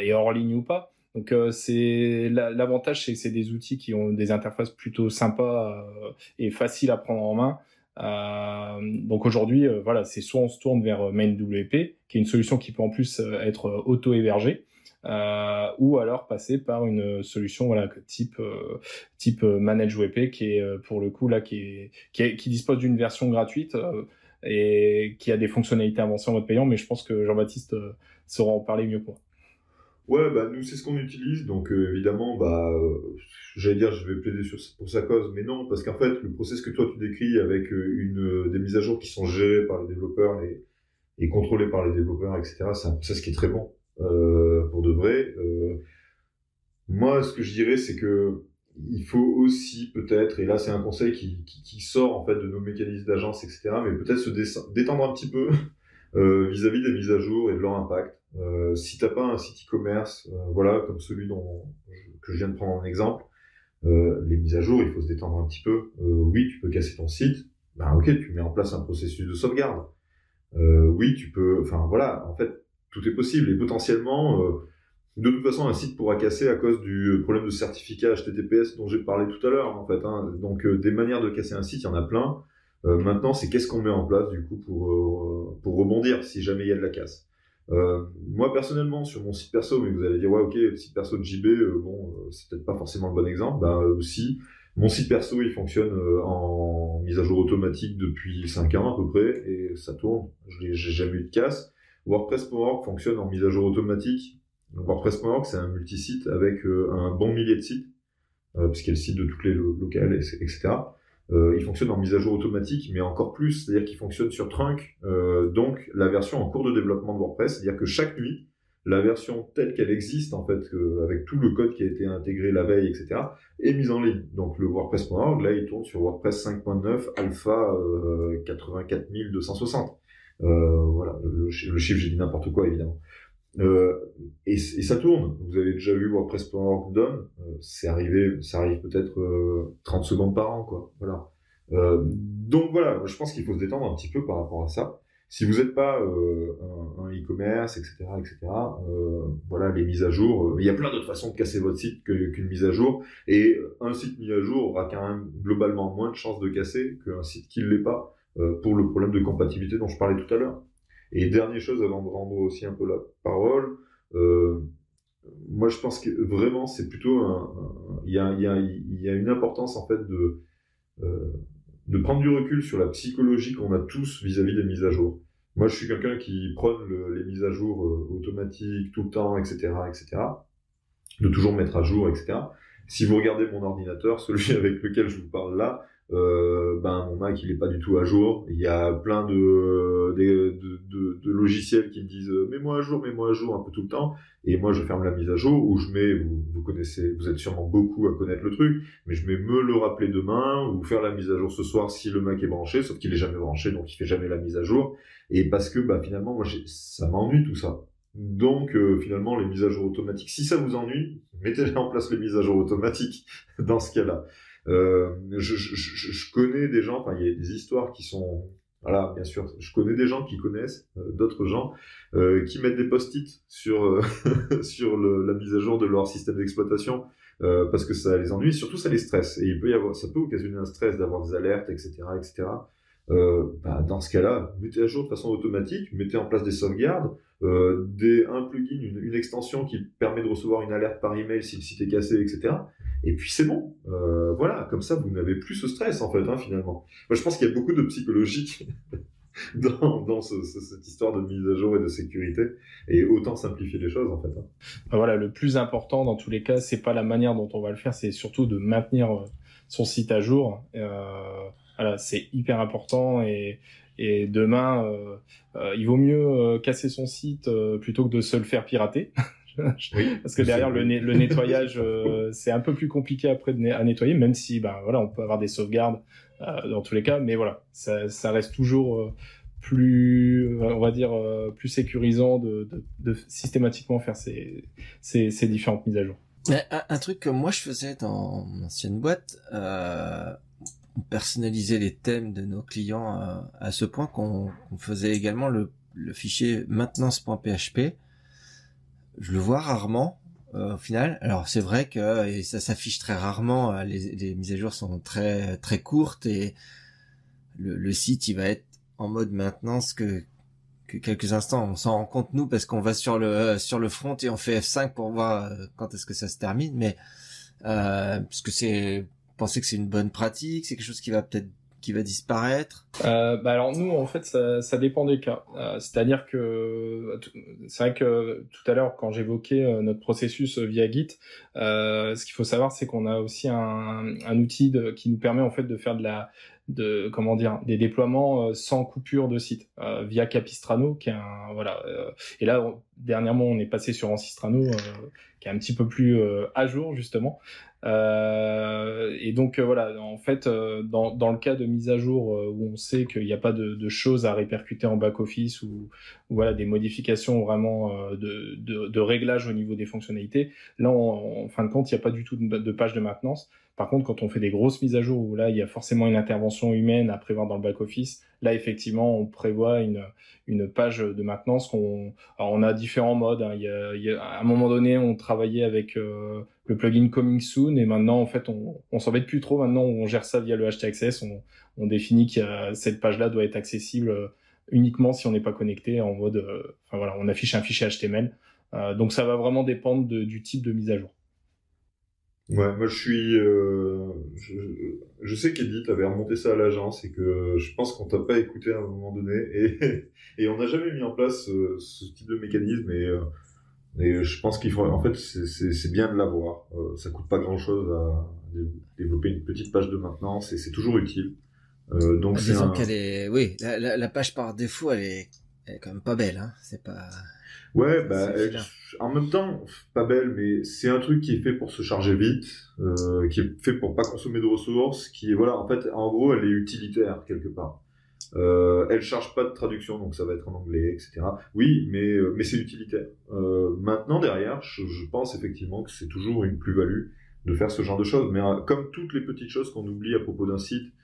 est hors ligne ou pas. Donc l'avantage, c'est que c'est des outils qui ont des interfaces plutôt sympas et faciles à prendre en main. Donc aujourd'hui, c'est soit on se tourne vers MainWP, qui est une solution qui peut en plus être auto-hébergée, ou alors passer par une solution type ManageWP, qui est pour le coup là qui dispose d'une version gratuite et qui a des fonctionnalités avancées en mode payant, mais je pense que Jean-Baptiste saura en parler mieux que moi. Ouais, nous, c'est ce qu'on utilise, donc évidemment, je vais plaider pour sa cause, mais non, parce qu'en fait, le process que toi tu décris avec des mises à jour qui sont gérées par les développeurs et contrôlées par les développeurs, etc., c'est un process qui est très bon, pour de vrai. Moi, ce que je dirais, c'est que il faut aussi peut-être, et là c'est un conseil qui sort en fait de nos mécanismes d'agence, etc., mais peut-être se détendre un petit peu vis-à-vis des mises à jour et de leur impact. Si t'as pas un site e-commerce, comme celui que je viens de prendre en exemple, les mises à jour, il faut se détendre un petit peu. Oui, tu peux casser ton site. Tu mets en place un processus de sauvegarde. Oui, tu peux. Enfin voilà, en fait, tout est possible et potentiellement, de toute façon, un site pourra casser à cause du problème de certificat HTTPS dont j'ai parlé tout à l'heure, en fait. Hein. Donc, des manières de casser un site, il y en a plein. Maintenant, c'est qu'est-ce qu'on met en place du coup pour rebondir si jamais il y a de la casse. Moi personnellement sur mon site perso, mais vous allez dire ouais ok le site perso de JB, c'est peut-être pas forcément le bon exemple. Aussi mon site perso il fonctionne en mise à jour automatique depuis 5 ans à peu près et ça tourne, j'ai jamais eu de casse. WordPress.org fonctionne en mise à jour automatique. Donc, WordPress.org c'est un multisite avec un bon millier de sites puisqu'il y a le site de toutes les locales etc. Il fonctionne en mise à jour automatique, mais encore plus, c'est-à-dire qu'il fonctionne sur Trunk, donc la version en cours de développement de WordPress, c'est-à-dire que chaque nuit, la version telle qu'elle existe, en fait, avec tout le code qui a été intégré la veille, etc., est mise en ligne. Donc le WordPress.org, là, il tourne sur WordPress 5.9 Alpha 84260. Le chiffre, j'ai dit n'importe quoi, évidemment. Et ça tourne. Vous avez déjà vu WordPress.org done, ça arrive peut-être 30 secondes par an, quoi. Voilà. Donc voilà, je pense qu'il faut se détendre un petit peu par rapport à ça. Si vous n'êtes pas un e-commerce, etc., les mises à jour. Il y a plein d'autres façons de casser votre site qu'une mise à jour. Et un site mis à jour aura quand même globalement moins de chances de casser qu'un site qui ne l'est pas pour le problème de compatibilité dont je parlais tout à l'heure. Et dernière chose, avant de rendre aussi un peu la parole, moi je pense que vraiment c'est plutôt il y a une importance en fait de prendre du recul sur la psychologie qu'on a tous vis-à-vis des mises à jour. Moi je suis quelqu'un qui prône les mises à jour automatiques tout le temps, etc. de toujours mettre à jour, etc. Si vous regardez mon ordinateur, celui avec lequel je vous parle là, mon Mac il est pas du tout à jour. Il y a plein de logiciels qui me disent mets-moi à jour un peu tout le temps. Et moi je ferme la mise à jour ou je mets, vous connaissez, vous êtes sûrement beaucoup à connaître le truc, mais je mets me le rappeler demain ou faire la mise à jour ce soir si le Mac est branché, sauf qu'il est jamais branché donc il fait jamais la mise à jour. Et parce que finalement moi ça m'ennuie tout ça. Donc finalement les mises à jour automatiques, si ça vous ennuie, mettez en place les mises à jour automatiques dans ce cas-là. Je connais des gens, il y a des histoires qui sont, voilà, bien sûr, je connais des gens qui connaissent d'autres gens qui mettent des post-it sur sur la mise à jour de leur système d'exploitation parce que ça les ennuie, surtout ça les stresse et ça peut occasionner un stress d'avoir des alertes, etc. Dans ce cas-là, mettez à jour de façon automatique, mettez en place des sauvegardes, un plugin, une extension qui permet de recevoir une alerte par email si le site est cassé, etc. Et puis c'est bon, voilà, comme ça vous n'avez plus ce stress en fait, finalement. Moi je pense qu'il y a beaucoup de psychologique dans cette histoire de mise à jour et de sécurité, et autant simplifier les choses en fait. Voilà, le plus important dans tous les cas, c'est pas la manière dont on va le faire, c'est surtout de maintenir son site à jour. Voilà, c'est hyper important et demain, il vaut mieux casser son site plutôt que de se le faire pirater. Oui, parce que derrière le nettoyage, c'est un peu plus compliqué après à nettoyer, même si voilà, on peut avoir des sauvegardes dans tous les cas, mais voilà, ça reste toujours plus, on va dire, plus sécurisant de systématiquement faire ces différentes mises à jour. Un truc que moi je faisais dans mon ancienne boîte, on personnalisait les thèmes de nos clients à ce point qu'on faisait également le fichier maintenance.php. Je le vois rarement au final. Alors c'est vrai que ça s'affiche très rarement, les mises à jour sont très très courtes et le site il va être en mode maintenance que quelques instants. On s'en rend compte nous parce qu'on va sur le front et on fait F5 pour voir quand est-ce que ça se termine, mais parce que c'est penser que c'est une bonne pratique, c'est quelque chose qui va disparaître. Alors nous en fait ça dépend des cas. C'est-à-dire que c'est vrai que tout à l'heure quand j'évoquais notre processus via Git, ce qu'il faut savoir c'est qu'on a aussi un outil qui nous permet en fait de faire des déploiements sans coupure de site via Capistrano qui est et là dernièrement on est passé sur Ancistrano qui est un petit peu plus à jour justement. Et donc voilà, en fait dans le cas de mise à jour où on sait qu'il n'y a pas de choses à répercuter en back-office ou voilà des modifications vraiment de réglages au niveau des fonctionnalités, là en fin de compte il n'y a pas du tout de page de maintenance. Par contre quand on fait des grosses mises à jour où là il y a forcément une intervention humaine à prévoir dans le back-office, là effectivement on prévoit une page de maintenance on a différents modes, hein. Il y a, à un moment donné on travaillait avec le plugin Coming Soon et maintenant en fait on s'embête plus trop, maintenant on gère ça via le htaccess, on définit que cette page là doit être accessible uniquement si on n'est pas connecté en mode on affiche un fichier HTML, donc ça va vraiment dépendre du type de mise à jour. Ouais, moi je sais qu'Edith avait remonté ça à l'agence et que je pense qu'on t'a pas écouté à un moment donné et on n'a jamais mis en place ce type de mécanisme et je pense qu'il faut, en fait c'est bien de l'avoir, ça coûte pas grand chose à développer une petite page de maintenance et c'est toujours utile. Donc disons qu'elle est, oui, la page par défaut elle est quand même pas belle, hein, c'est pas... Ouais, en même temps, pas belle, mais c'est un truc qui est fait pour se charger vite, qui est fait pour pas consommer de ressources, qui est, voilà, en fait, en gros, elle est utilitaire, quelque part. Elle charge pas de traduction, donc ça va être en anglais, etc. Oui, mais c'est utilitaire. Maintenant, derrière, je pense effectivement que c'est toujours une plus-value de faire ce genre de choses, mais comme toutes les petites choses qu'on oublie à propos d'un site,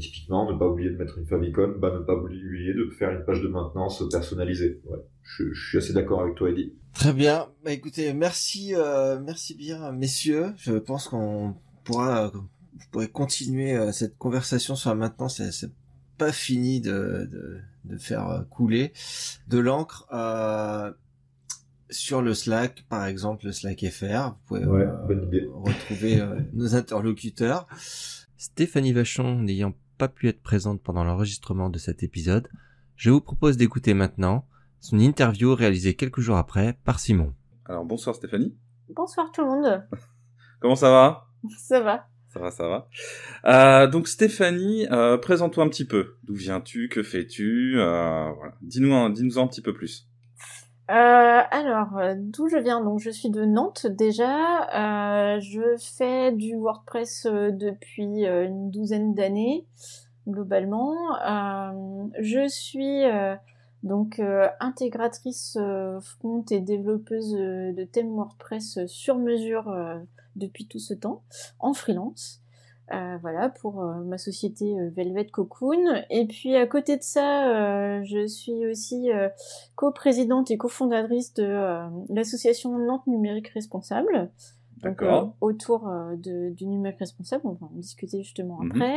typiquement ne pas oublier de mettre une favicon, ne pas oublier de faire une page de maintenance personnalisée. Ouais, je suis assez d'accord avec toi, Eddy. Très bien. Écoutez, merci bien, messieurs. Je pense qu'on pourrait continuer cette conversation sur la maintenance. C'est pas fini de faire couler de l'encre. Sur le Slack, par exemple, le Slack FR, vous pouvez retrouver nos interlocuteurs. Stéphanie Vachon n'ayant pas pu être présente pendant l'enregistrement de cet épisode, je vous propose d'écouter maintenant son interview réalisée quelques jours après par Simon. Alors bonsoir Stéphanie. Bonsoir tout le monde. Comment ça va ? Ça va. Ça va, ça va. Donc Stéphanie, présente-toi un petit peu. D'où viens-tu ? Que fais-tu ? Voilà. Dis-nous un petit peu plus. Alors, d'où je viens ? Donc je suis de Nantes déjà. Je fais du WordPress depuis une douzaine d'années globalement. Je suis donc intégratrice front et développeuse de thèmes WordPress sur mesure depuis tout ce temps, en freelance, voilà, pour ma société Velvet Cocoon. Et puis à côté de ça, je suis aussi coprésidente et cofondatrice de l'association Nantes Numérique Responsable. D'accord. Autour du numérique responsable, on va en discuter justement après.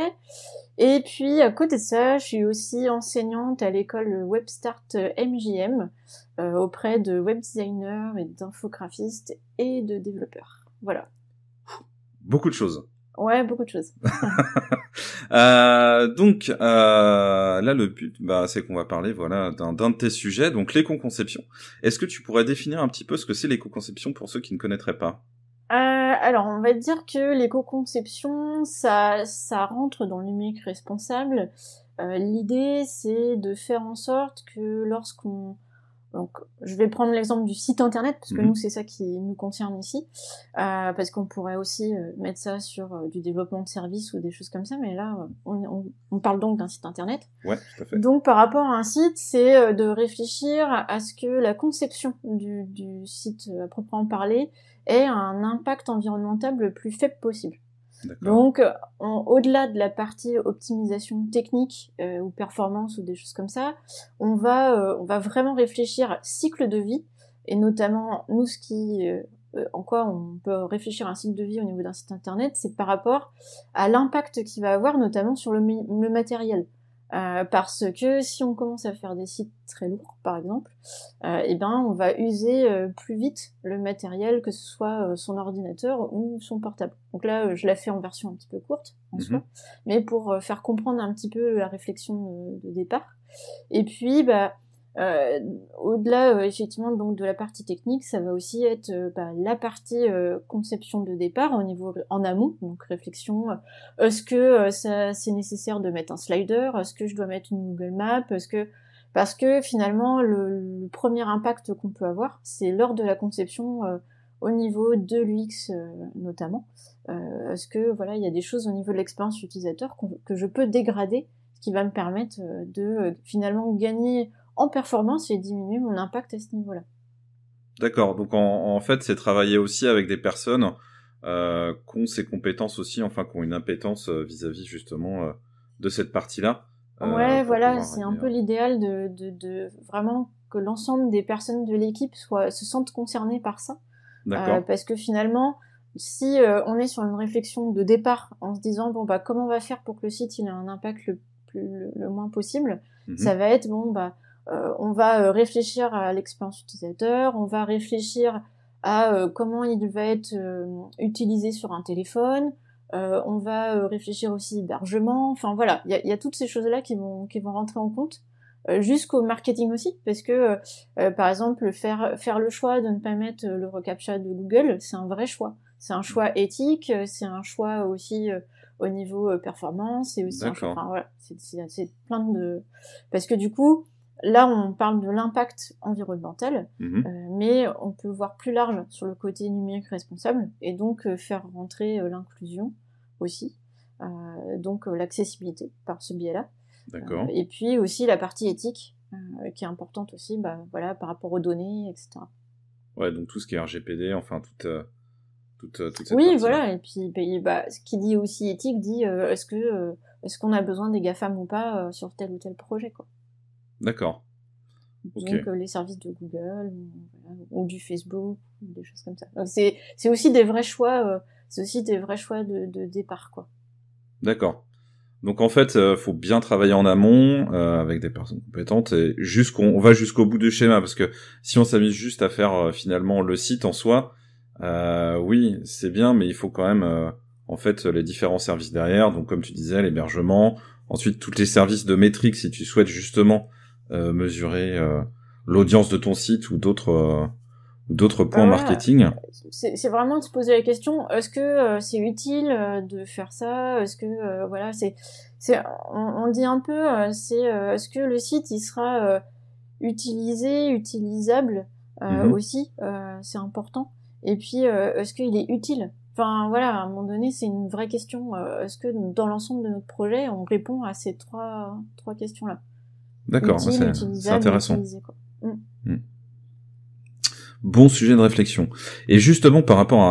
Et puis à côté de ça, je suis aussi enseignante à l'école WebStart MJM auprès de webdesigners et d'infographistes et de développeurs. Voilà. Beaucoup de choses. Ouais, beaucoup de choses. Là, le but, c'est qu'on va parler, voilà, d'un de tes sujets, donc l'éco-conception. Est-ce que tu pourrais définir un petit peu ce que c'est l'éco-conception pour ceux qui ne connaîtraient pas ? Alors, on va dire que l'éco-conception, ça rentre dans le numérique responsable. L'idée, c'est de faire en sorte que donc, je vais prendre l'exemple du site internet, parce que nous, c'est ça qui nous concerne ici, parce qu'on pourrait aussi mettre ça sur du développement de services ou des choses comme ça, mais là, on parle donc d'un site internet. Ouais, tout à fait. Donc, par rapport à un site, c'est de réfléchir à ce que la conception du site à proprement parler ait un impact environnemental le plus faible possible. D'accord. Donc, au-delà de la partie optimisation technique ou performance ou des choses comme ça, on va vraiment réfléchir à cycle de vie, et notamment nous, en quoi on peut réfléchir à un cycle de vie au niveau d'un site internet, c'est par rapport à l'impact qu'il va avoir, notamment sur le matériel. Parce que si on commence à faire des sites très lourds, par exemple, on va user plus vite le matériel, que ce soit son ordinateur ou son portable. Donc là, je la fais en version un petit peu courte, en soi, mais pour faire comprendre un petit peu la réflexion de départ. Et puis, au-delà, effectivement, donc de la partie technique, ça va aussi être la partie conception de départ au niveau en amont, donc réflexion. Est-ce que c'est nécessaire de mettre un slider ? Est-ce que je dois mettre une Google Map ? Parce que finalement, le premier impact qu'on peut avoir, c'est lors de la conception au niveau de l'UX notamment. Est-ce que voilà, il y a des choses au niveau de l'expérience utilisateur que je peux dégrader, ce qui va me permettre de finalement gagner en performance et diminuer mon impact à ce niveau-là. D'accord, donc en fait, c'est travailler aussi avec des personnes qui ont ces compétences aussi, enfin, qui ont une appétence vis-à-vis justement de cette partie-là. Ouais, voilà, c'est un peu l'idéal de vraiment que l'ensemble des personnes de l'équipe se sentent concernées par ça. D'accord. Parce que finalement, si on est sur une réflexion de départ en se disant, comment on va faire pour que le site il ait un impact le moins possible, ça va être, on va réfléchir à l'expérience utilisateur, on va réfléchir à comment il va être utilisé sur un téléphone, on va réfléchir aussi hébergement, enfin voilà, il y a toutes ces choses-là qui vont rentrer en compte, jusqu'au marketing aussi, parce que par exemple, faire le choix de ne pas mettre le reCAPTCHA de Google, c'est un vrai choix, c'est un choix éthique, c'est un choix aussi au niveau performance, et aussi c'est plein de... Parce que du coup, là, on parle de l'impact environnemental, mais on peut voir plus large sur le côté numérique responsable, et donc faire rentrer l'inclusion aussi, donc l'accessibilité par ce biais-là. D'accord. Et puis aussi la partie éthique, qui est importante aussi, voilà, par rapport aux données, etc. Ouais, donc tout ce qui est RGPD, enfin, toute cette oui, partie-là. Voilà, et puis ce qui dit aussi éthique dit est-ce qu'on a besoin des GAFAM ou pas sur tel ou tel projet, quoi. D'accord. Donc les services de Google ou du Facebook, des choses comme ça. Donc, c'est aussi des vrais choix, de départ, quoi. D'accord. Donc en fait, faut bien travailler en amont avec des personnes compétentes, et on va jusqu'au bout du schéma, parce que si on s'amuse juste à faire finalement le site en soi, oui, c'est bien, mais il faut quand même en fait les différents services derrière. Donc comme tu disais, l'hébergement, ensuite tous les services de métrique si tu souhaites justement mesurer l'audience de ton site ou d'autres D'autres points marketing? C'est vraiment de se poser la question, est-ce que c'est utile de faire ça? Est-ce que voilà, on dit un peu, est-ce que le site il sera utilisé, utilisable aussi, c'est important. Et puis est-ce qu'il est utile? Enfin voilà, à un moment donné, c'est une vraie question. Est-ce que dans l'ensemble de notre projet, on répond à ces trois questions-là? D'accord, c'est intéressant. Utilisé, quoi. Mm. Mm. Bon sujet de réflexion. Et justement, par rapport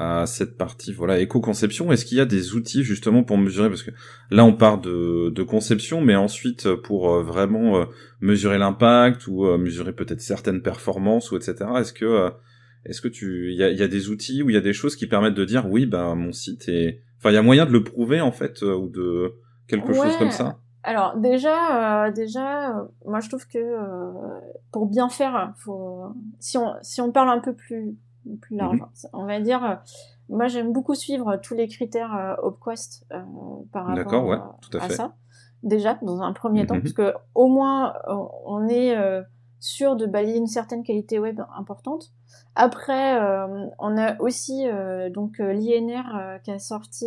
à cette partie, voilà, éco-conception, est-ce qu'il y a des outils, justement, pour mesurer, parce que là, on part de conception, mais ensuite, pour vraiment mesurer l'impact, ou mesurer peut-être certaines performances, ou etc., est-ce qu'il y a des outils, ou il y a des choses qui permettent de dire, oui, ben, mon site est, enfin, il y a moyen de le prouver, en fait, ou de quelque chose comme ça? Alors, déjà, moi je trouve que pour bien faire, faut si on parle un peu plus large, on va dire, moi j'aime beaucoup suivre tous les critères HopQuest par rapport à ça. Déjà, dans un premier temps, parce que au moins on est sûr de balayer une certaine qualité web importante. Après, on a aussi donc l'INR qui a sorti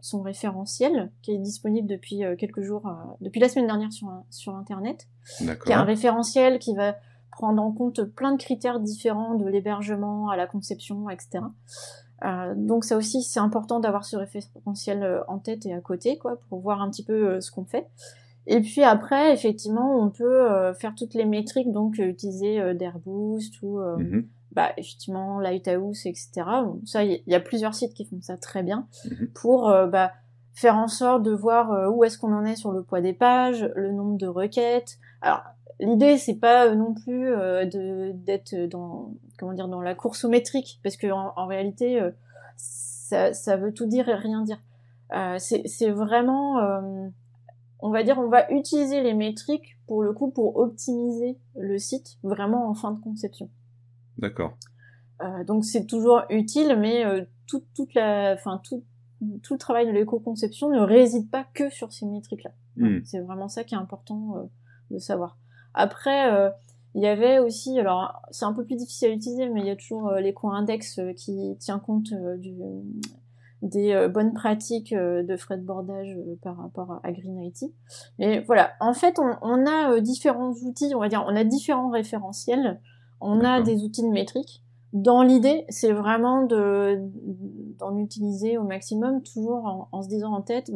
son référentiel, qui est disponible depuis quelques jours, depuis la semaine dernière sur Internet. D'accord. Qui est un référentiel qui va prendre en compte plein de critères différents, de l'hébergement à la conception, etc. Donc ça aussi, c'est important d'avoir ce référentiel en tête et à côté, quoi, pour voir un petit peu ce qu'on fait. Et puis après, effectivement, on peut faire toutes les métriques, donc utiliser d'Airboost ou effectivement Lighthouse, etc. Bon, ça, il y a plusieurs sites qui font ça très bien pour faire en sorte de voir où est-ce qu'on en est sur le poids des pages, le nombre de requêtes. Alors l'idée, c'est pas non plus d'être dans dans la course aux métriques, parce que en réalité, ça veut tout dire et rien dire. C'est vraiment on va dire, on va utiliser les métriques, pour le coup, pour optimiser le site, vraiment en fin de conception. D'accord. Donc, c'est toujours utile, mais tout le travail de l'éco-conception ne réside pas que sur ces métriques-là. Mmh. C'est vraiment ça qui est important de savoir. Après, il y avait aussi, alors, c'est un peu plus difficile à utiliser, mais il y a toujours l'éco-index qui tient compte des bonnes pratiques de frais de bordage par rapport à Green IT. Mais voilà, en fait, on a différents outils, on va dire, on a différents référentiels, on a des outils de métrique. Dans l'idée, c'est vraiment d'en utiliser au maximum, toujours en se disant en tête,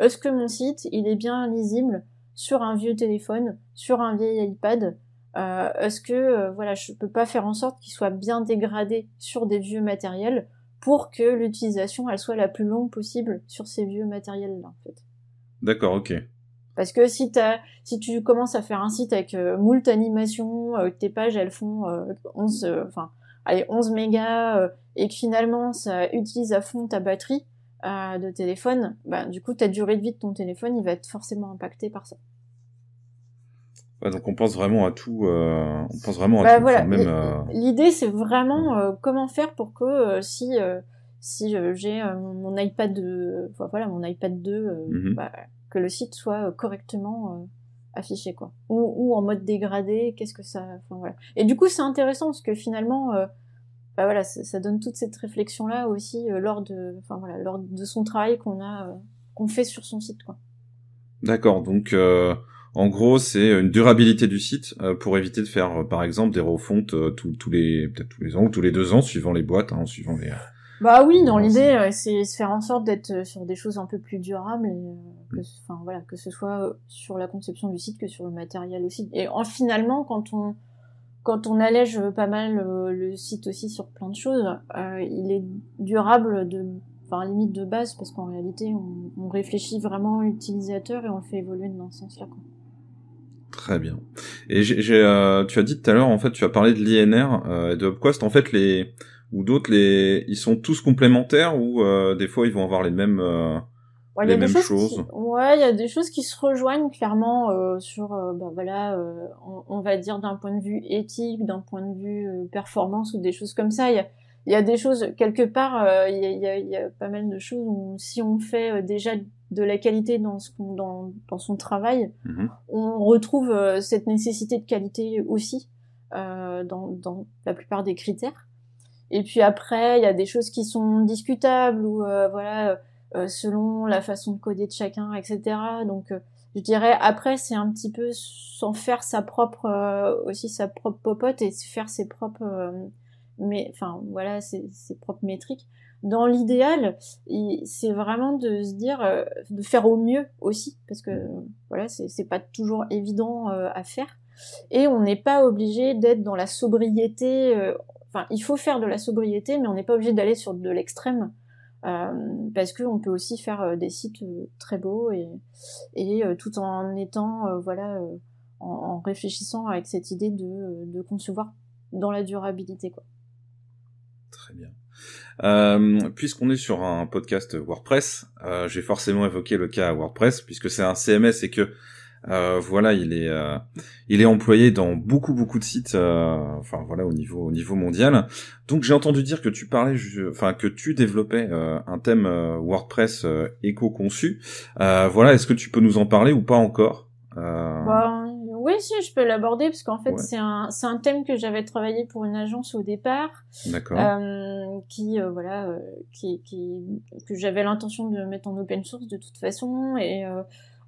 est-ce que mon site, il est bien lisible sur un vieux téléphone, sur un vieil iPad? Est-ce que, je peux pas faire en sorte qu'il soit bien dégradé sur des vieux matériels, pour que l'utilisation, elle soit la plus longue possible sur ces vieux matériels-là, en fait. D'accord, ok. Parce que si tu commences à faire un site avec moult animations, tes pages, elles font 11 mégas, et que finalement, ça utilise à fond ta batterie de téléphone, du coup, ta durée de vie de ton téléphone, il va être forcément impacté par ça. Ouais, donc on pense vraiment à tout. Voilà. Même, l'idée, c'est vraiment comment faire pour que si j'ai mon iPad, mon iPad 2, que le site soit correctement affiché, quoi. Ou en mode dégradé, qu'est-ce que ça. Enfin voilà. Et du coup, c'est intéressant parce que finalement, ça donne toute cette réflexion là aussi lors de son travail qu'on fait sur son site, quoi. D'accord. Donc en gros, c'est une durabilité du site pour éviter de faire, par exemple, des refontes tous les ans ou tous les 2 ans, suivant les boîtes, suivant les. Dans l'idée, c'est se faire en sorte d'être sur des choses un peu plus durables, que ce soit sur la conception du site que sur le matériel aussi. Et finalement, quand on allège pas mal le site aussi sur plein de choses, il est durable limite de base, parce qu'en réalité, on réfléchit vraiment à l'utilisateur et on le fait évoluer dans ce sens-là, quoi. Très bien. Et tu as dit tout à l'heure, en fait, tu as parlé de l'INR et de HopQuest. En fait, ils sont tous complémentaires ou des fois ils vont avoir les mêmes choses. Il y a des choses qui se rejoignent clairement on va dire d'un point de vue éthique, d'un point de vue performance ou des choses comme ça. Il y a des choses quelque part. Il y a pas mal de choses où si on fait déjà de la qualité dans son travail, on retrouve cette nécessité de qualité aussi. dans la plupart des critères. Et puis après, il y a des choses qui sont discutables ou voilà, selon la façon de coder de chacun, etc. Donc, je dirais après, c'est un petit peu s'en faire sa propre aussi sa propre popote et faire ses propres mais enfin voilà, ses propres métriques. Dans l'idéal, c'est vraiment de se dire de faire au mieux aussi, parce que voilà, c'est pas toujours évident à faire, et on n'est pas obligé d'être dans la sobriété. Enfin, il faut faire de la sobriété, mais on n'est pas obligé d'aller sur de l'extrême, parce que on peut aussi faire des sites très beaux et tout en étant voilà, en réfléchissant avec cette idée de concevoir dans la durabilité, quoi. Très bien. Puisqu'on est sur un podcast WordPress, j'ai forcément évoqué le cas à WordPress puisque c'est un CMS et que voilà, il est employé dans beaucoup de sites, enfin voilà, au niveau mondial. Donc j'ai entendu dire que tu parlais, enfin que tu développais un thème WordPress éco-conçu. Voilà, est-ce que tu peux nous en parler ou pas encore? Oui, si, je peux l'aborder parce qu'en fait, ouais, c'est un thème que j'avais travaillé pour une agence au départ. D'accord. Que j'avais l'intention de mettre en open source de toute façon, et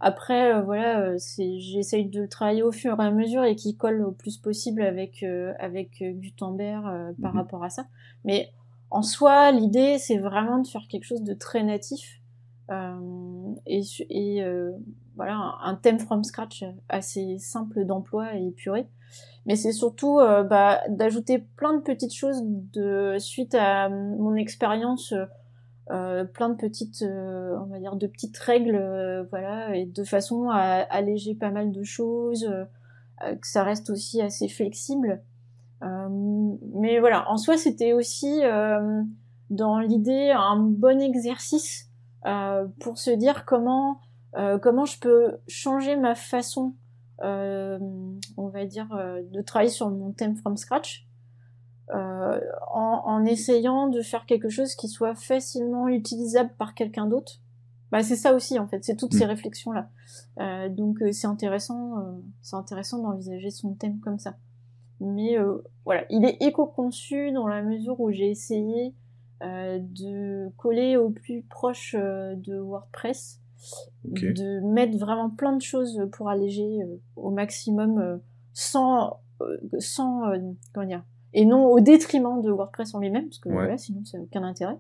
après voilà, j'essaye de le travailler au fur et à mesure et qui colle au plus possible avec Gutenberg par rapport à ça. Mais en soi, l'idée, c'est vraiment de faire quelque chose de très natif. Voilà, un thème from scratch assez simple d'emploi et épuré, mais c'est surtout d'ajouter plein de petites choses suite à mon expérience, plein de petites on va dire de petites règles, voilà, et de façon à alléger pas mal de choses, que ça reste aussi assez flexible, mais voilà, en soi c'était aussi dans l'idée un bon exercice pour se dire comment je peux changer ma façon, on va dire, de travailler sur mon thème from scratch, en essayant de faire quelque chose qui soit facilement utilisable par quelqu'un d'autre. Bah c'est ça aussi en fait, c'est toutes ces réflexions là. Donc c'est intéressant d'envisager son thème comme ça. Mais voilà, il est éco-conçu dans la mesure où j'ai essayé de coller au plus proche de WordPress, okay, de mettre vraiment plein de choses pour alléger au maximum, sans comment dire, et non au détriment de WordPress en lui-même, parce que ouais, voilà, sinon ça n'a aucun intérêt.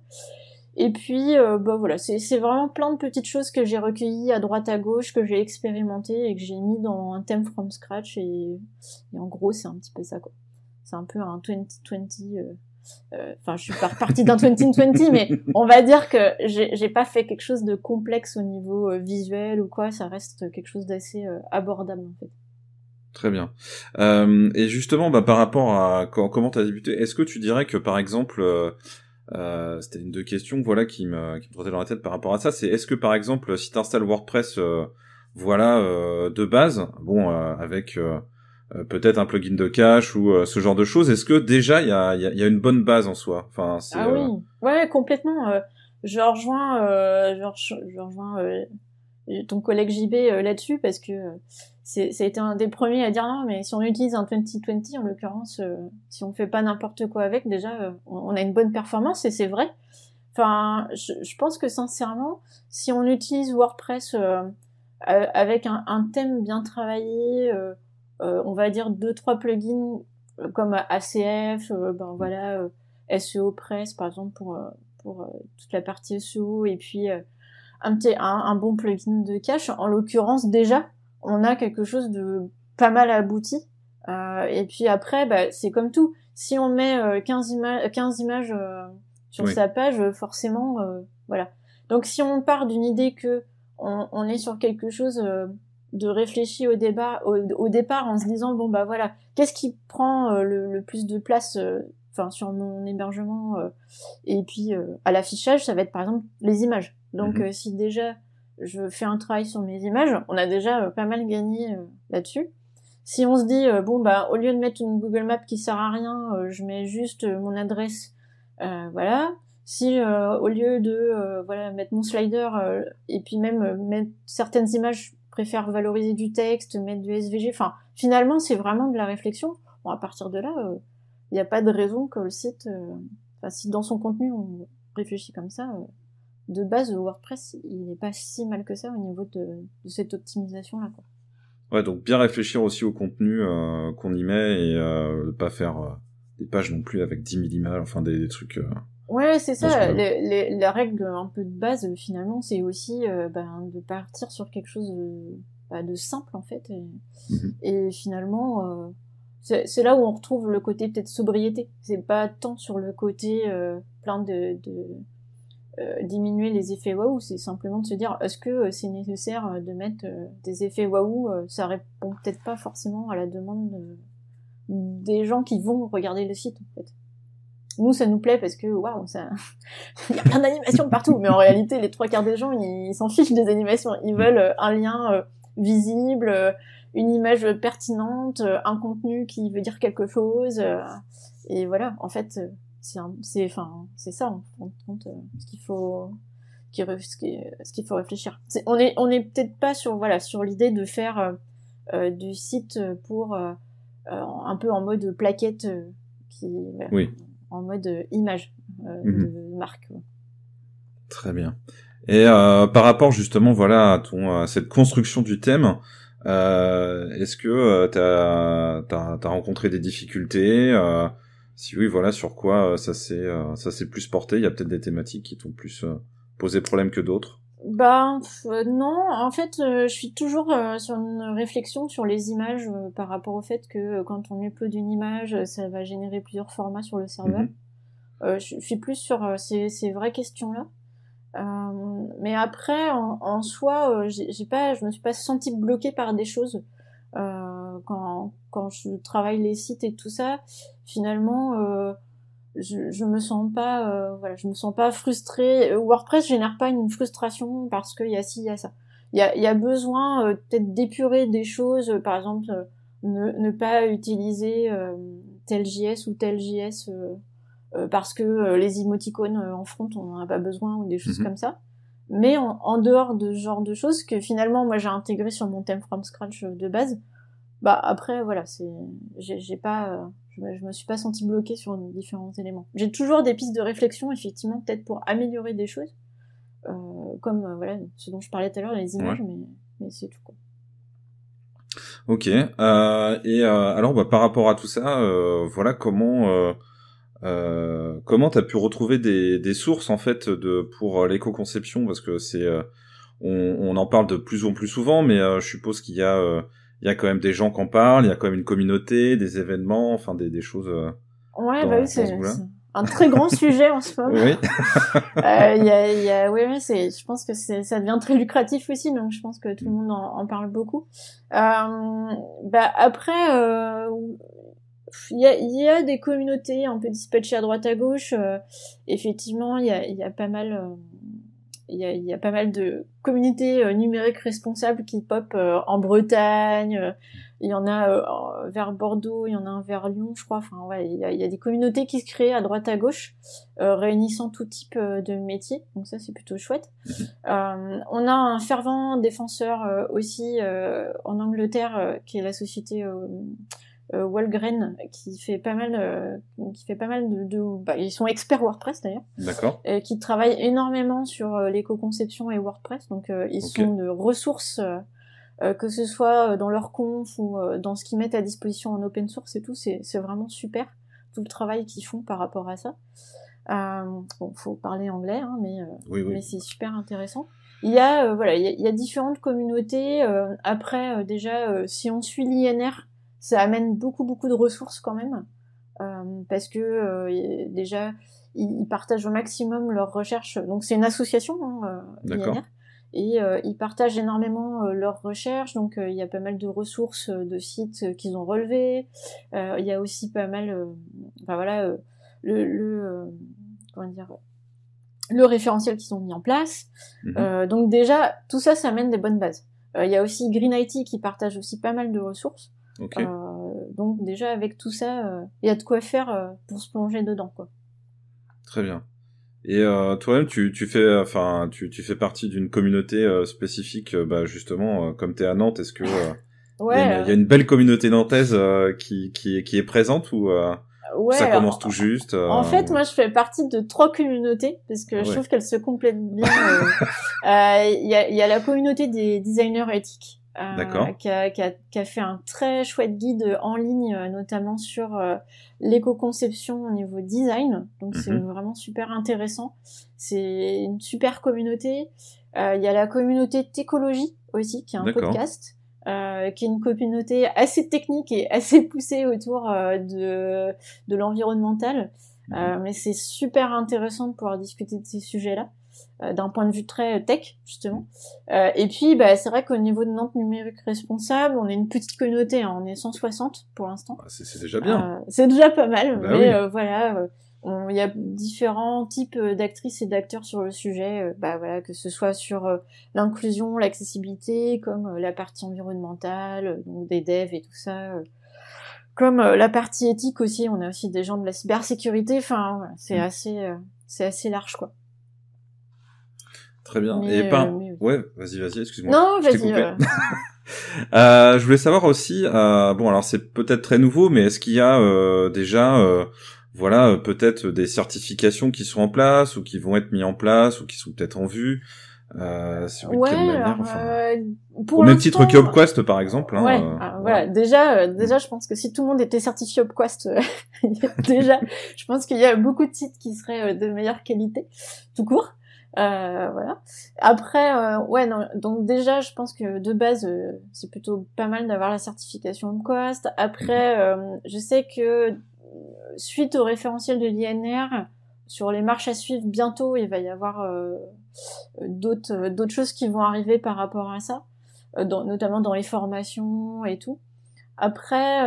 Et puis voilà, c'est vraiment plein de petites choses que j'ai recueillies à droite à gauche, que j'ai expérimenté et que j'ai mis dans un thème from scratch, et en gros c'est un petit peu ça, quoi. C'est un peu un 2020. Enfin, je suis partie d'un 2020, mais on va dire que j'ai pas fait quelque chose de complexe au niveau visuel ou quoi, ça reste quelque chose d'assez abordable en fait. Très bien. Et justement, par rapport à comment t'as débuté, est-ce que tu dirais que par exemple, c'était une des questions, voilà, qui me trottait dans la tête par rapport à ça, c'est est-ce que par exemple, si t'installes WordPress, voilà, de base, bon, avec peut-être un plugin de cache ou ce genre de choses. Est-ce que déjà il y a une bonne base en soi? Enfin, c'est, oui, ouais, complètement. Je rejoins ton collègue JB là-dessus parce que ça a été un des premiers à dire non, mais si on utilise un 2020 en l'occurrence, si on fait pas n'importe quoi avec, déjà on a une bonne performance, et c'est vrai. Enfin, je pense que sincèrement, si on utilise WordPress avec un thème bien travaillé, on va dire 2-3 plugins comme ACF, voilà, SEO Press par exemple pour toute la partie SEO, et puis un bon plugin de cache. En l'occurrence, déjà on a quelque chose de pas mal abouti, et puis après c'est comme tout, si on met 15 images sur oui, sa page, forcément voilà. Donc si on part d'une idée que on est sur quelque chose de réfléchir au départ, en se disant bon voilà, qu'est-ce qui prend le plus de place, enfin sur mon hébergement, et puis à l'affichage, ça va être par exemple les images. Donc si déjà je fais un travail sur mes images, on a déjà pas mal gagné là-dessus. Si on se dit au lieu de mettre une Google Map qui sert à rien, je mets juste mon adresse, voilà. Si au lieu de voilà, mettre mon slider, et puis même mettre certaines images, préfère valoriser du texte, mettre du SVG, enfin, finalement, c'est vraiment de la réflexion. Bon, à partir de là, il n'y a pas de raison que le site... Enfin, si dans son contenu, on réfléchit comme ça, de base, WordPress, il n'est pas si mal que ça au niveau de cette optimisation-là, quoi. Ouais, donc bien réfléchir aussi au contenu qu'on y met et ne pas faire des pages non plus avec 10 000 images, enfin des trucs... Ouais, c'est ça. La règle un peu de base, finalement, c'est aussi de partir sur quelque chose de simple, en fait. Et, et finalement, c'est là où on retrouve le côté peut-être sobriété. C'est pas tant sur le côté plein de diminuer les effets waouh, c'est simplement de se dire est-ce que c'est nécessaire de mettre des effets waouh, ça répond peut-être pas forcément à la demande des gens qui vont regarder le site, en fait. Nous, ça nous plaît parce que, waouh, ça, il y a plein d'animations partout. Mais en réalité, les 3/4 des gens, ils s'en fichent des animations. Ils veulent un lien visible, une image pertinente, un contenu qui veut dire quelque chose. Et voilà. En fait, c'est ça, on se rend compte, ce qu'il faut réfléchir. On est peut-être pas sur l'idée de faire, du site pour, un peu en mode plaquette, Oui. En mode image de marque. Ouais. Très bien. Et par rapport justement à cette construction du thème, est-ce que t'as rencontré des difficultés si oui, sur quoi ça s'est plus porté? Il y a peut-être des thématiques qui t'ont plus posé problème que d'autres. Non, en fait, je suis toujours sur une réflexion sur les images par rapport au fait que quand on upload une image, ça va générer plusieurs formats sur le serveur. Je suis plus sur ces vraies questions-là. Mais après, en soi, je me suis pas sentie bloquée par des choses. Quand je travaille les sites et tout ça, finalement... je me sens pas frustrée. WordPress génère pas une frustration parce qu'il y a ci, il y a ça. Il y a besoin peut-être d'épurer des choses, par exemple ne pas utiliser tel JS ou tel JS parce que les émoticônes en front on n'en a pas besoin, ou des choses comme ça. Mais en dehors de ce genre de choses que finalement moi j'ai intégré sur mon thème from scratch de base, après j'ai pas je me suis pas sentie bloquée sur différents éléments. J'ai toujours des pistes de réflexion, effectivement, peut-être pour améliorer des choses, comme ce dont je parlais tout à l'heure, les images, ouais. mais c'est tout, quoi. Ok. Alors, par rapport à tout ça, comment t'as pu retrouver des sources en fait pour l'éco-conception, parce que c'est on en parle de plus en plus souvent, mais je suppose qu'il y a il y a quand même des gens qui en parlent, il y a quand même une communauté, des événements, enfin des choses. Ouais, c'est un très grand sujet en ce moment. Oui. Je pense que ça devient très lucratif aussi, donc je pense que tout le monde en parle beaucoup. Après, il y a des communautés un peu dispatchées à droite à gauche. Effectivement, il y a pas mal. Il y a pas mal de communautés numériques responsables qui popent en Bretagne, il y en a vers Bordeaux, il y en a un vers Lyon, je crois. Enfin, ouais, il y a des communautés qui se créent à droite à gauche, réunissant tout type de métiers. Donc ça, c'est plutôt chouette. On a un fervent défenseur aussi en Angleterre, qui est la société Walgren, qui fait pas mal de ils sont experts WordPress d'ailleurs. D'accord. Qui travaillent énormément sur l'éco-conception et WordPress, donc ils sont de ressources, que ce soit dans leur conf ou dans ce qu'ils mettent à disposition en open source et tout, c'est vraiment super tout le travail qu'ils font par rapport à ça. Faut parler anglais, hein, mais c'est super intéressant. Il y a différentes communautés. Après, déjà, si on suit l'INR, ça amène beaucoup de ressources quand même, parce que déjà ils partagent au maximum leurs recherches. Donc c'est une association, hein, INR, et ils partagent énormément leurs recherches. Donc il y a pas mal de ressources, de sites qu'ils ont relevés. Il y a aussi pas mal, le référentiel qu'ils ont mis en place. Donc déjà tout ça, ça amène des bonnes bases. Il y a aussi Green IT qui partage aussi pas mal de ressources. Okay. Donc déjà avec tout ça, il y a de quoi faire pour se plonger dedans, quoi. Très bien. Et toi-même, tu fais partie d'une communauté spécifique, justement, comme t'es à Nantes. Est-ce que Ouais, il y a une belle communauté nantaise qui est présente ou ouais, ça commence tout juste En fait, moi, je fais partie de trois communautés parce que je trouve qu'elles se complètent bien. Il y a la communauté des designers éthiques qui a fait un très chouette guide en ligne, notamment sur l'éco-conception au niveau design. Donc, c'est vraiment super intéressant. C'est une super communauté. Il y a la communauté Técologie aussi, qui est un podcast. Qui est une communauté assez technique et assez poussée autour de l'environnemental. Mais c'est super intéressant de pouvoir discuter de ces sujets-là, d'un point de vue très tech, justement. Et puis, c'est vrai qu'au niveau de Nantes Numérique Responsable, on est une petite communauté, hein, on est 160 pour l'instant. C'est déjà bien. C'est déjà pas mal, mais voilà... Il y a différents types d'actrices et d'acteurs sur le sujet, que ce soit sur l'inclusion, l'accessibilité, comme la partie environnementale, donc des devs et tout ça, comme la partie éthique aussi. On a aussi des gens de la cybersécurité. Enfin, voilà, c'est assez large, quoi. Très bien. Mais, et ouais, vas-y, excuse-moi. Non, vas-y. Je voulais savoir aussi. Bon, alors c'est peut-être très nouveau, mais est-ce qu'il y a déjà voilà, peut-être des certifications qui sont en place ou qui vont être mises en place ou qui sont peut-être en vue sur une quelle manière, alors, pour au même titre que HopQuest par exemple. Hein, voilà. Déjà, je pense que si tout le monde était certifié HopQuest, déjà, je pense qu'il y a beaucoup de sites qui seraient de meilleure qualité, tout court. Voilà. Après, donc déjà, je pense que de base, c'est plutôt pas mal d'avoir la certification HopQuest. Après, je sais que suite au référentiel de l'INR, sur les marches à suivre, bientôt, il va y avoir d'autres choses qui vont arriver par rapport à ça, notamment dans les formations et tout. Après,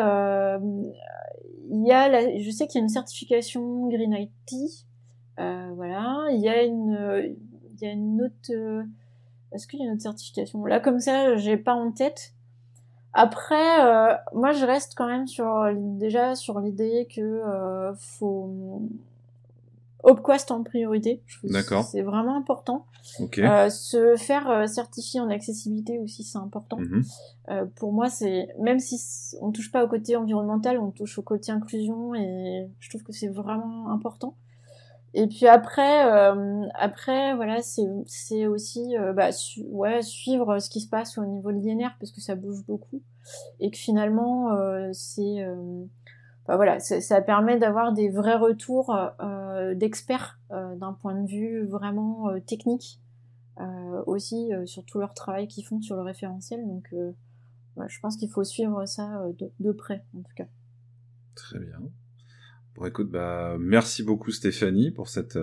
je sais qu'il y a une certification Green IT, voilà. Il y a une autre... est-ce qu'il y a une autre certification? Là, comme ça, j'ai pas en tête... Après, moi, je reste quand même sur l'idée que faut HopQuest en priorité. D'accord. C'est vraiment important. Okay. Se faire certifier en accessibilité aussi, c'est important. Pour moi, même si on touche pas au côté environnemental, on touche au côté inclusion et je trouve que c'est vraiment important. Et puis après voilà, c'est aussi suivre ce qui se passe au niveau de l'INR parce que ça bouge beaucoup et que finalement ça permet d'avoir des vrais retours d'experts d'un point de vue vraiment technique aussi sur tout leur travail qu'ils font sur le référentiel, donc je pense qu'il faut suivre ça de près en tout cas. Très bien. Bon, écoute, merci beaucoup Stéphanie pour cette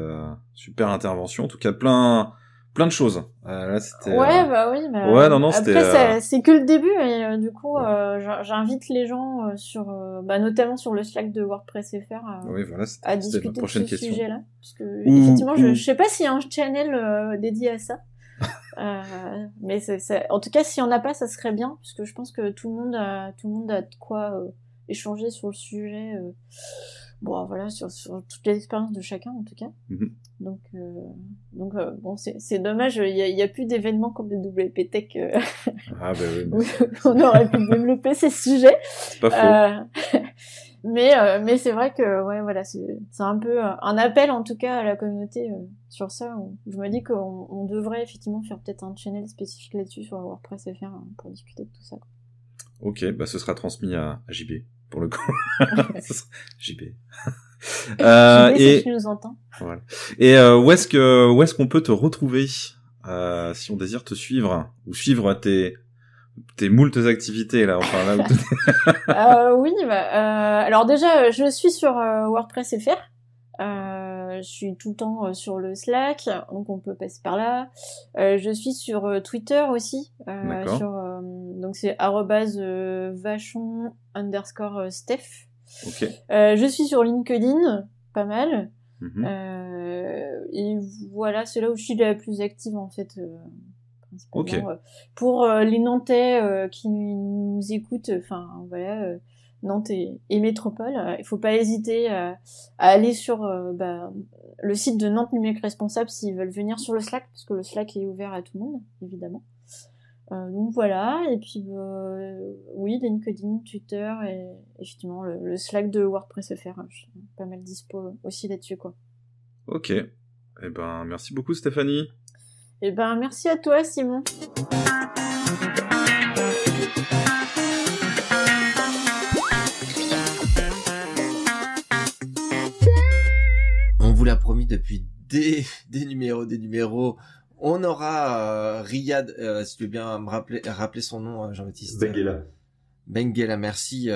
super intervention. En tout cas, plein de choses. Là, c'était. Après, c'est que le début. Et du coup, j'invite les gens notamment sur le Slack de WordPress.fr à discuter de ce sujet-là, parce que effectivement, je sais pas s'il y a un channel dédié à ça. Mais en tout cas, s'il y en a pas, ça serait bien, parce que je pense que tout le monde a de quoi échanger sur le sujet. Sur toutes les expériences de chacun en tout cas. Donc, c'est dommage, il y a plus d'événements comme le WP Tech on aurait pu développer ces sujets. C'est pas faux. Mais c'est vrai que c'est un peu un appel en tout cas à la communauté sur ça. Je me dis qu'on devrait effectivement faire peut-être un channel spécifique là-dessus sur WordPress.fr pour discuter de tout ça. Ok, ce sera transmis à JB. Pour le coup, JB. Et si tu nous entends. Voilà. Et où est-ce qu'on peut te retrouver si on désire te suivre ou suivre tes moultes activités là. Enfin là. Alors déjà, je suis sur WordPress.fr. Je suis tout le temps sur le Slack, donc on peut passer par là. Je suis sur Twitter aussi, donc c'est @vachon_steph. Okay. Je suis sur LinkedIn, pas mal. Et voilà, c'est là où je suis la plus active en fait. Principalement. Pour les Nantais qui nous écoutent, Nantes et Métropole, il faut pas hésiter à aller sur le site de Nantes Numérique Responsable s'ils veulent venir sur le Slack, parce que le Slack est ouvert à tout le monde, évidemment. Donc voilà, et puis oui, LinkedIn, Twitter et effectivement le Slack de WordPress.fr, je suis pas mal dispo aussi là-dessus, quoi. Ok, et eh ben merci beaucoup Stéphanie. Et eh ben merci à toi Simon. On vous l'a promis depuis des numéros. On aura Riyad, si tu veux bien me rappeler son nom, Jean-Baptiste. Benguela, merci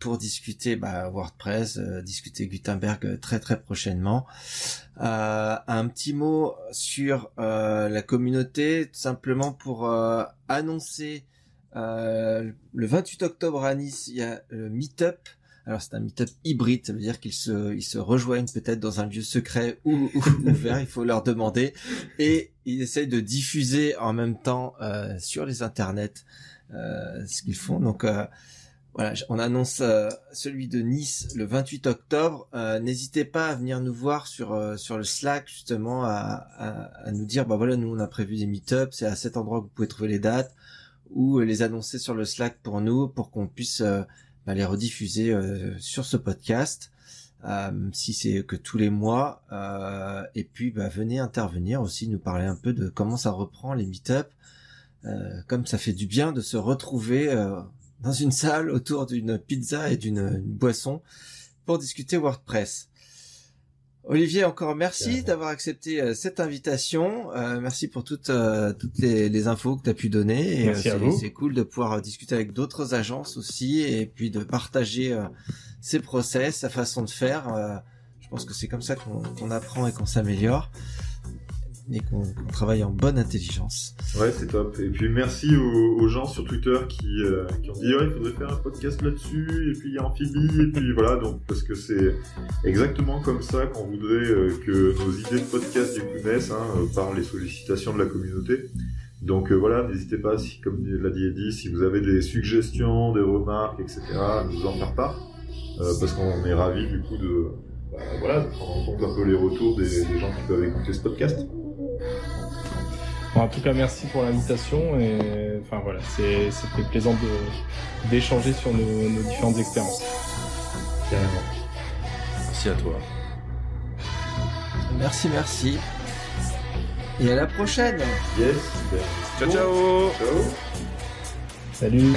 pour discuter WordPress, discuter Gutenberg très très prochainement. Un petit mot sur la communauté, tout simplement pour annoncer le 28 octobre à Nice, il y a le meet-up. Alors c'est un meet-up hybride, ça veut dire qu'ils se rejoignent peut-être dans un lieu secret ou ouvert, il faut leur demander, et ils essayent de diffuser en même temps sur les internets ce qu'ils font. Donc voilà, on annonce celui de Nice le 28 octobre. N'hésitez pas à venir nous voir sur le Slack, justement, à nous dire voilà, nous on a prévu des meet-ups, c'est à cet endroit que vous pouvez trouver les dates, ou les annoncer sur le Slack pour nous, pour qu'on puisse les rediffuser sur ce podcast, si c'est que tous les mois, et puis venez intervenir aussi, nous parler un peu de comment ça reprend les meet-up, comme ça fait du bien de se retrouver dans une salle autour d'une pizza et d'une boisson pour discuter WordPress. Olivier, encore merci d'avoir accepté cette invitation. Merci pour toutes les infos que tu as pu donner. Merci à vous. C'est cool de pouvoir discuter avec d'autres agences aussi, et puis de partager ses process, sa façon de faire. Je pense que c'est comme ça qu'on apprend et qu'on s'améliore et qu'on travaille en bonne intelligence. Ouais, c'est top. Et puis merci aux gens sur Twitter qui ont dit il faudrait faire un podcast là-dessus, et puis il y a Amphibie, et puis voilà, donc parce que c'est exactement comme ça qu'on voudrait que nos idées de podcast du coup naissent, par les sollicitations de la communauté. Donc voilà, n'hésitez pas, si comme l'a dit, si vous avez des suggestions, des remarques, etc., nous en faire part, parce qu'on est ravis du coup de prendre en compte un peu les retours des gens qui peuvent écouter ce podcast. Bon, en tout cas, merci pour l'invitation, et voilà, c'était plaisant d'échanger sur nos différentes expériences. Carrément. Merci à toi. Merci. Et à la prochaine. Yes. Ciao. Salut.